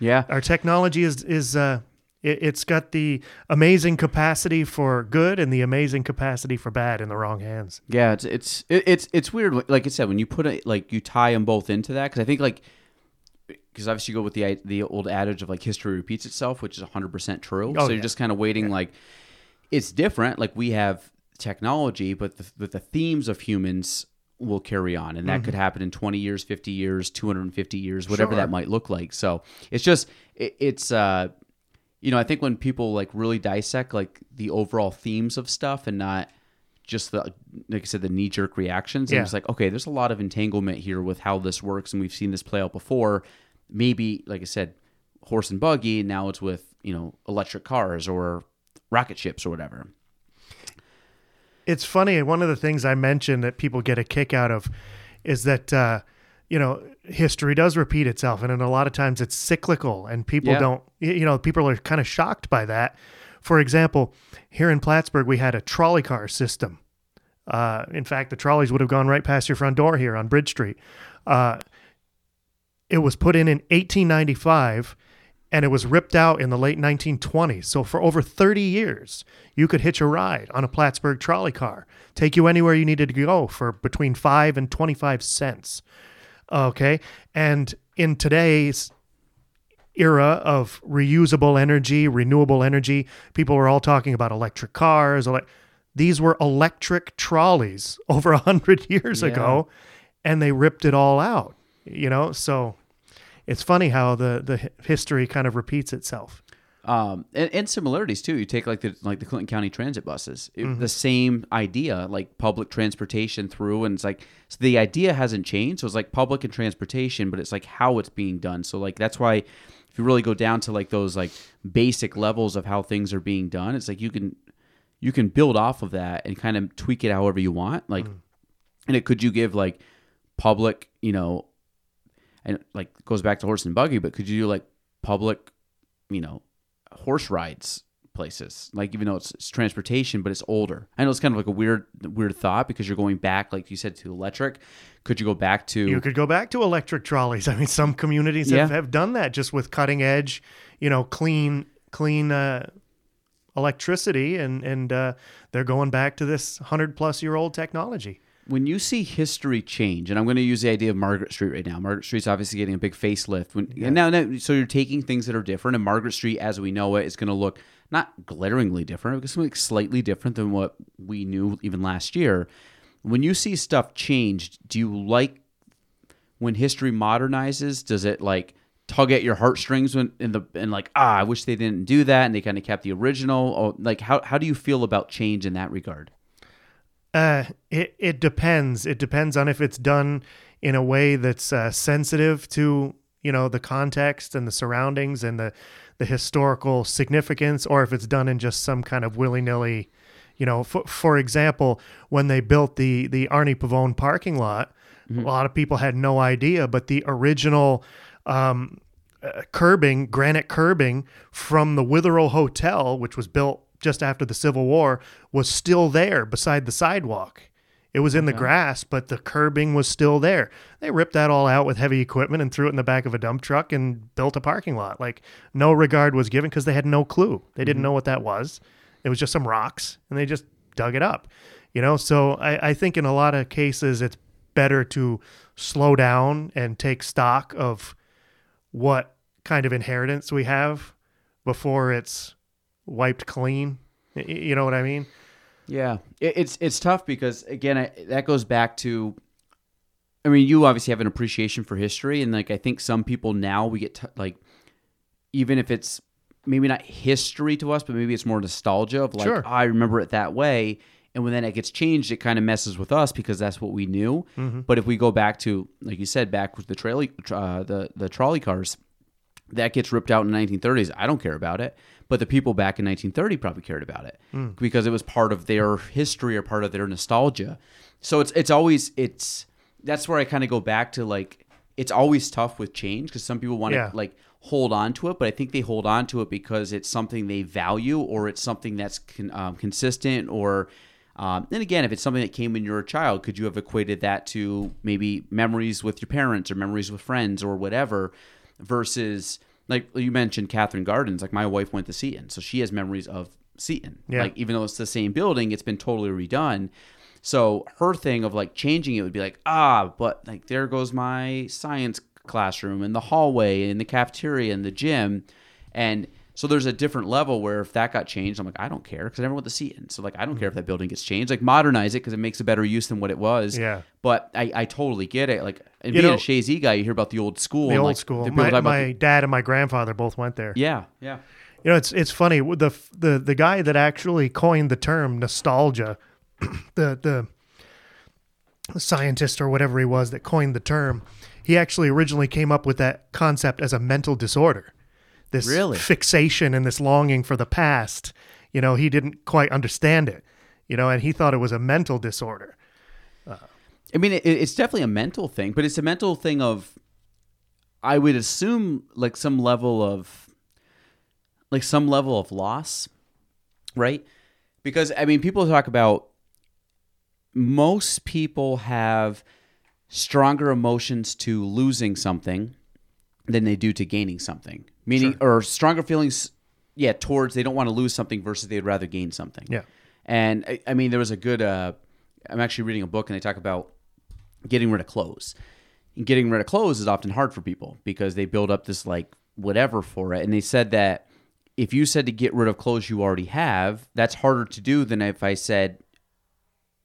yeah, our technology is, is, uh, it's got the amazing capacity for good and the amazing capacity for bad in the wrong hands. Yeah, it's it's it's it's weird. Like I said, when you put it, like you tie them both into that, because I think like, because obviously you go with the the old adage of like history repeats itself, which is one hundred percent true. Oh, so yeah. You're just kind of waiting yeah. like, it's different. Like we have technology, but the, but the themes of humans will carry on. And that mm-hmm. could happen in twenty years, fifty years, two hundred fifty years, whatever sure. that might look like. So it's just, it, it's... uh you know, I think when people like really dissect like the overall themes of stuff and not just the, like I said, the knee jerk reactions, yeah. and it's like, okay, there's a lot of entanglement here with how this works. And we've seen this play out before. Maybe, like I said, horse and buggy. And now it's with, you know, electric cars or rocket ships or whatever. It's funny. One of the things I mentioned that people get a kick out of is that, uh, you know, history does repeat itself. And, and a lot of times it's cyclical and people yeah. don't, you know, people are kind of shocked by that. For example, here in Plattsburgh, we had a trolley car system. Uh, in fact, the trolleys would have gone right past your front door here on Bridge Street. Uh, it was put in in eighteen ninety-five and it was ripped out in the late nineteen twenties. So for over thirty years, you could hitch a ride on a Plattsburgh trolley car, take you anywhere you needed to go for between five and twenty-five cents. Okay. And in today's era of reusable energy, renewable energy, people are all talking about electric cars. Ele- These were electric trolleys over a hundred years yeah. ago, and they ripped it all out, you know? So it's funny how the, the history kind of repeats itself. Um, and, and similarities too. You take like the like the Clinton County Transit buses, it, mm-hmm. the same idea, like public transportation through, and it's like so the idea hasn't changed. So it's like public and transportation, but it's like how it's being done. So like that's why if you really go down to like those like basic levels of how things are being done, it's like you can you can build off of that and kind of tweak it however you want. Like, mm-hmm. and it could you give like public, you know, and like it goes back to horse and buggy, but could you do like public, you know, horse rides places, like even though it's, it's transportation, but it's older. I know it's kind of like a weird, weird thought because you're going back, like you said, to electric. Could you go back to? You could go back to electric trolleys. I mean, some communities yeah. have, have done that just with cutting edge, you know, clean, clean uh, electricity, and and uh, they're going back to this hundred plus year old technology. When you see history change, and I'm going to use the idea of Margaret Street right now. Margaret Street's obviously getting a big facelift. When, yeah. and now, now, so you're taking things that are different, and Margaret Street, as we know it, is going to look not glaringly different, but something slightly different than what we knew even last year. When you see stuff change, do you like when history modernizes? Does it like tug at your heartstrings when in the and like ah, I wish they didn't do that, and they kind of kept the original? Or, like how how do you feel about change in that regard? Uh, it, it depends. It depends on if it's done in a way that's uh, sensitive to, you know, the context and the surroundings and the, the historical significance, or if it's done in just some kind of willy-nilly, you know, for, for example, when they built the, the Arnie Pavone parking lot, mm-hmm. a lot of people had no idea, but the original, um, uh, curbing, granite curbing from the Witherell Hotel, which was built just after the Civil War, was still there beside the sidewalk. It was in the yeah. grass, but the curbing was still there. They ripped that all out with heavy equipment and threw it in the back of a dump truck and built a parking lot. Like no regard was given because they had no clue. They mm-hmm. didn't know what that was. It was just some rocks and they just dug it up, you know? So I, I think in a lot of cases, it's better to slow down and take stock of what kind of inheritance we have before it's wiped clean. You know what I mean? Yeah. It's, it's tough because, again, I, that goes back to, I mean, you obviously have an appreciation for history. And, like, I think some people now we get, t- like, even if it's maybe not history to us, but maybe it's more nostalgia of, like, sure. I remember it that way. And when then it gets changed, it kind of messes with us because that's what we knew. Mm-hmm. But if we go back to, like you said, back with the trolley, uh, the the trolley cars, that gets ripped out in the nineteen thirties. I don't care about it. But the people back in nineteen thirty probably cared about it mm. because it was part of their history or part of their nostalgia. So it's it's always it's that's where I kind of go back to, like, it's always tough with change because some people want to yeah. like hold on to it, but I think they hold on to it because it's something they value or it's something that's con- um, consistent or. Um, and again, if it's something that came when you were a child, could you have equated that to maybe memories with your parents or memories with friends or whatever versus, like you mentioned, Catherine Gardens. Like, my wife went to Seton, so she has memories of Seton. Yeah. Like, even though it's the same building, it's been totally redone. So her thing of, like, changing it would be like, ah, but, like, there goes my science classroom and the hallway and the cafeteria and the gym. And so there's a different level where if that got changed, I'm like, I don't care because I never went to see it. So, like, I don't care if that building gets changed. Like, modernize it because it makes a better use than what it was. Yeah. But I, I totally get it. Like, and you being know, a Chazy guy, you hear about the old school. The old like, school. The my my the... dad and my grandfather both went there. Yeah. Yeah. You know, it's it's funny. The the the guy that actually coined the term nostalgia, the the scientist or whatever he was that coined the term, he actually originally came up with that concept as a mental disorder. This really? Fixation and this longing for the past, you know, he didn't quite understand it, you know, and he thought it was a mental disorder. Uh, I mean, it, it's definitely a mental thing, but it's a mental thing of, I would assume, like some level of, like some level of loss, right? Because, I mean, people talk about, most people have stronger emotions to losing something than they do to gaining something. Meaning, sure. or stronger feelings, yeah, towards they don't want to lose something versus they'd rather gain something. Yeah. And, I, I mean, there was a good, uh, I'm actually reading a book and they talk about getting rid of clothes. And getting rid of clothes is often hard for people because they build up this, like, whatever for it. And they said that if you said to get rid of clothes you already have, that's harder to do than if I said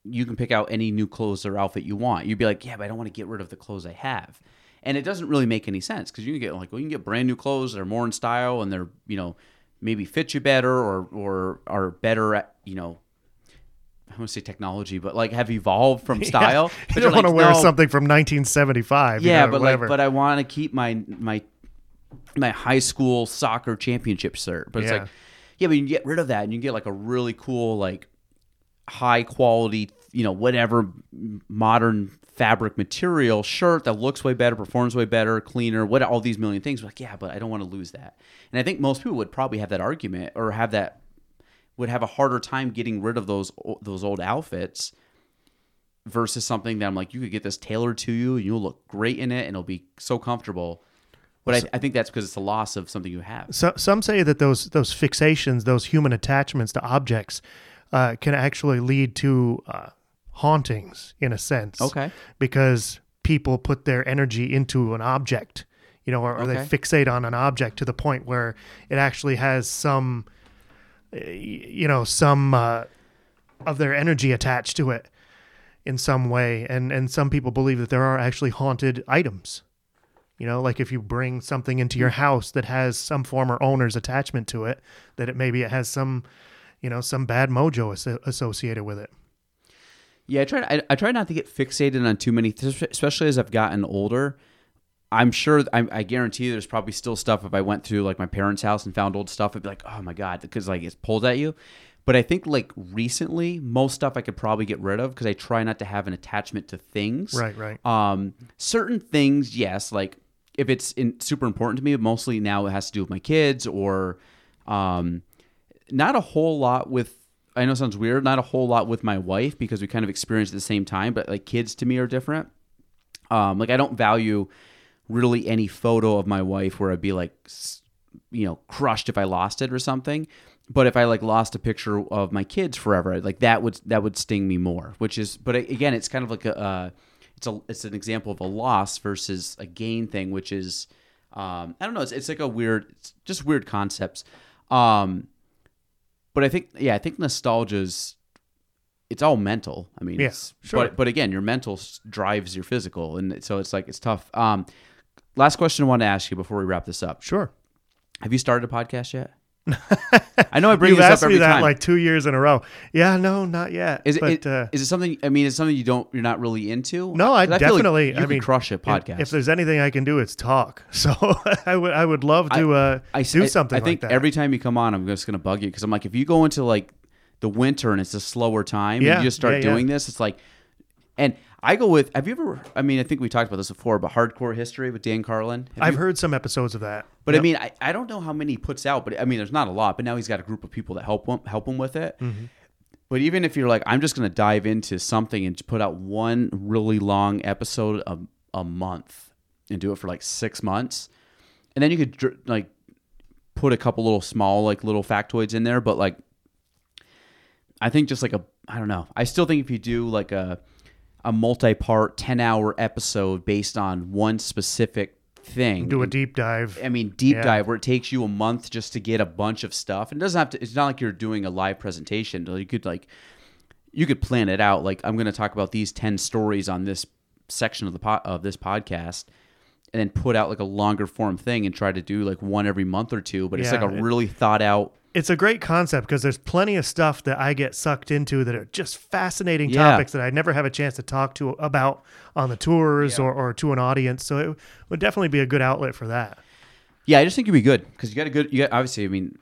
you can pick out any new clothes or outfit you want. You'd be like, yeah, but I don't want to get rid of the clothes I have. And it doesn't really make any sense because you can get like well, you can get brand new clothes that are more in style and they're, you know, maybe fit you better or or are better at, you know, I don't want to say technology, but like have evolved from style. Yeah. But you don't like, want to wear no. something from nineteen seventy-five. Yeah, you know, but whatever. Like, but I want to keep my my my high school soccer championship shirt. But it's yeah. like, yeah, but you can get rid of that and you can get like a really cool like high quality, you know, whatever modern fabric material shirt that looks way better, performs way better, cleaner, what all these million things. We're like, yeah, but I don't want to lose that. And I think most people would probably have that argument or have that would have a harder time getting rid of those those old outfits versus something that I'm like, you could get this tailored to you and you'll look great in it and it'll be so comfortable. But so, I, I think that's because it's the loss of something you have. So, some say that those those fixations, those human attachments to objects uh, can actually lead to uh, hauntings in a sense. Okay. Because people put their energy into an object, you know, or, or okay. they fixate on an object to the point where it actually has some, you know, some uh, of their energy attached to it in some way. And, and some people believe that there are actually haunted items, you know, like if you bring something into your house that has some former owner's attachment to it, that it maybe it has some, you know, some bad mojo as- associated with it. Yeah, I try. I, I try not to get fixated on too many, th- especially as I've gotten older. I'm sure. I, I guarantee there's probably still stuff. If I went through like my parents' house and found old stuff, I'd be like, oh my god, because like it's pulled at you. But I think like recently, most stuff I could probably get rid of because I try not to have an attachment to things. Right, right. Um, certain things, yes. Like if it's in, super important to me, mostly now it has to do with my kids or, um, not a whole lot with. I know it sounds weird, not a whole lot with my wife because we kind of experienced at the same time, but like kids to me are different. Um, like I don't value really any photo of my wife where I'd be like, you know, crushed if I lost it or something. But if I like lost a picture of my kids forever, like that would, that would sting me more, which is, but again, it's kind of like a, uh, it's a, it's an example of a loss versus a gain thing, which is, Um, I don't know. It's, it's like a weird, it's just weird concepts. Um, but I think, yeah, I think nostalgia's, it's all mental. I mean, yeah, it's, sure. but, but again, your mental drives your physical. And so it's like, it's tough. Um, last question I want to ask you before we wrap this up. Sure. Have you started a podcast yet? I know I bring You've this asked up every me that time. Like two years in a row. Yeah, no, not yet. Is it, but, it uh, is it something? I mean, is it something you don't? You're not really into? No, I definitely. I, like you I mean, crush a podcast. If, if there's anything I can do, it's talk. So I would, I would love to I, uh, I, do something. I, I think like that. Every time you come on, I'm just gonna bug you because I'm like, if you go into like the winter and it's a slower time, yeah, and you just start yeah, doing yeah. this. It's like, and I go with. Have you ever? I mean, I think we talked about this before, but Hardcore History with Dan Carlin. Have I've you, heard some episodes of that, but yep. I mean, I, I don't know how many he puts out, but I mean, there's not a lot. But now he's got a group of people that help him help him with it. Mm-hmm. But even if you're like, I'm just going to dive into something and put out one really long episode a a month and do it for like six months, and then you could like put a couple little small like little factoids in there. But like, I think just like a I don't know. I still think if you do like a a multi-part ten-hour episode based on one specific thing. Do a deep dive. I mean, deep yeah. dive where it takes you a month just to get a bunch of stuff. And it doesn't have to. It's not like you're doing a live presentation. You could like, you could plan it out. Like, I'm going to talk about these ten stories on this section of the po- of this podcast, and then put out like a longer form thing and try to do like one every month or two. But yeah, it's like a it, really thought out. It's a great concept because there's plenty of stuff that I get sucked into that are just fascinating yeah. topics that I never have a chance to talk to about on the tours yeah. or, or to an audience. So it would definitely be a good outlet for that. Yeah, I just think it'd be good because you got a good, you got, obviously, I mean,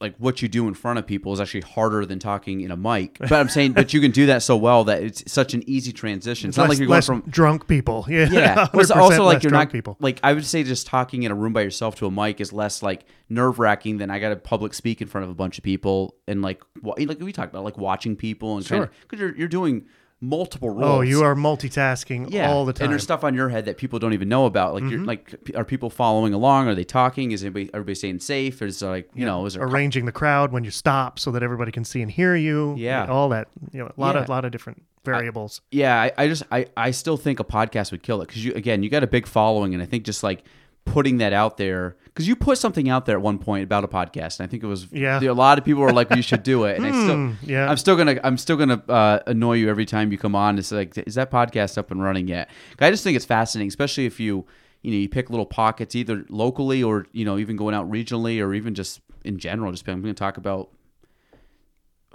like what you do in front of people is actually harder than talking in a mic. But I'm saying, but you can do that so well that it's such an easy transition. It's, it's not less, like you're going from drunk people. Yeah. yeah. It's also like you're not people. Like I would say just talking in a room by yourself to a mic is less like nerve wracking than I got to public speak in front of a bunch of people. And like, like we talked about like watching people and sure. because you're, you're doing multiple roles. Oh, you are multitasking yeah. all the time. And there's stuff on your head that people don't even know about. Like, mm-hmm. you're, like, are people following along? Are they talking? Is anybody, everybody staying safe? Or is there like, you yeah. know, is there arranging the crowd when you stop so that everybody can see and hear you? Yeah, and all that. You know, a lot yeah. of lot of different variables. I, yeah, I, I just I I still think a podcast would kill it because you again you got a big following, and I think just like putting that out there because you put something out there at one point about a podcast, and I think it was yeah. a lot of people were like, "You should do it," and mm, I still, yeah. I'm still gonna, I'm still gonna uh, annoy you every time you come on. It's like, is that podcast up and running yet? I just think it's fascinating, especially if you, you know, you pick little pockets either locally or you know even going out regionally or even just in general. Just I'm gonna talk about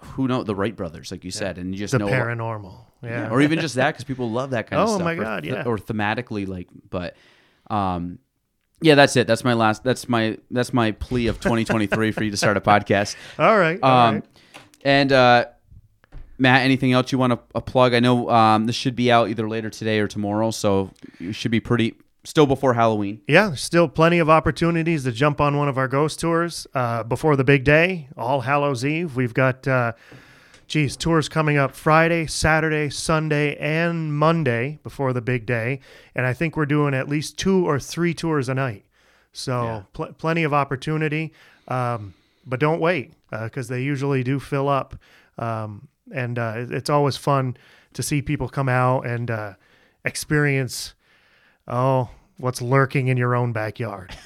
who know the Wright brothers, like you yeah. said, and you just the know paranormal, yeah. yeah, or even just that because people love that kind oh, of stuff. Oh my god, or, yeah, or thematically like, but. um Yeah, that's it. That's my last. That's my that's my plea of twenty twenty-three for you to start a podcast. All right. All um, right. And uh, Matt, anything else you want to uh, plug? I know um, this should be out either later today or tomorrow, so it should be pretty still before Halloween. Yeah, still plenty of opportunities to jump on one of our ghost tours uh, before the big day, All Hallows Eve. We've got. Uh, Geez, tours coming up Friday, Saturday, Sunday, and Monday before the big day. And I think we're doing at least two or three tours a night. So yeah. pl- plenty of opportunity. Um, but don't wait because uh, they usually do fill up. Um, and uh, it's always fun to see people come out and uh, experience, oh, what's lurking in your own backyard.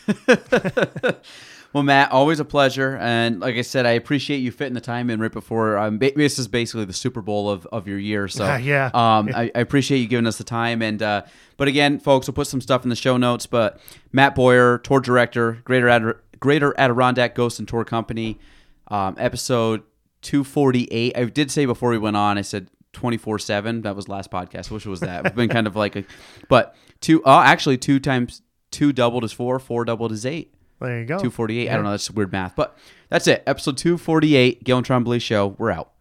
Well, Matt, always a pleasure. And like I said, I appreciate you fitting the time in right before. Um, ba- this is basically the Super Bowl of, of your year. So yeah, um, I, I appreciate you giving us the time. And uh, but again, folks, we'll put some stuff in the show notes. But Matt Boire, tour director, Greater, Ador- Greater Adirondack Ghost and Tour Company, um, episode two forty-eight. I did say before we went on, I said twenty-four seven. That was last podcast. I wish it was that. We've been kind of like a – but two oh, actually two times two doubled is four, four doubled is eight. There you go. two forty-eight. Yeah. I don't know. That's weird math. But that's it. Episode two forty-eight, Galen Trombley Show. We're out.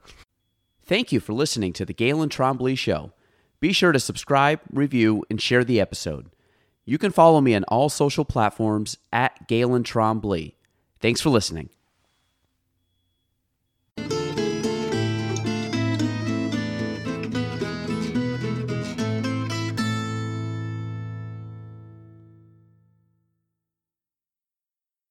Thank you for listening to the Galen Trombley Show. Be sure to subscribe, review, and share the episode. You can follow me on all social platforms at Galen Trombley. Thanks for listening.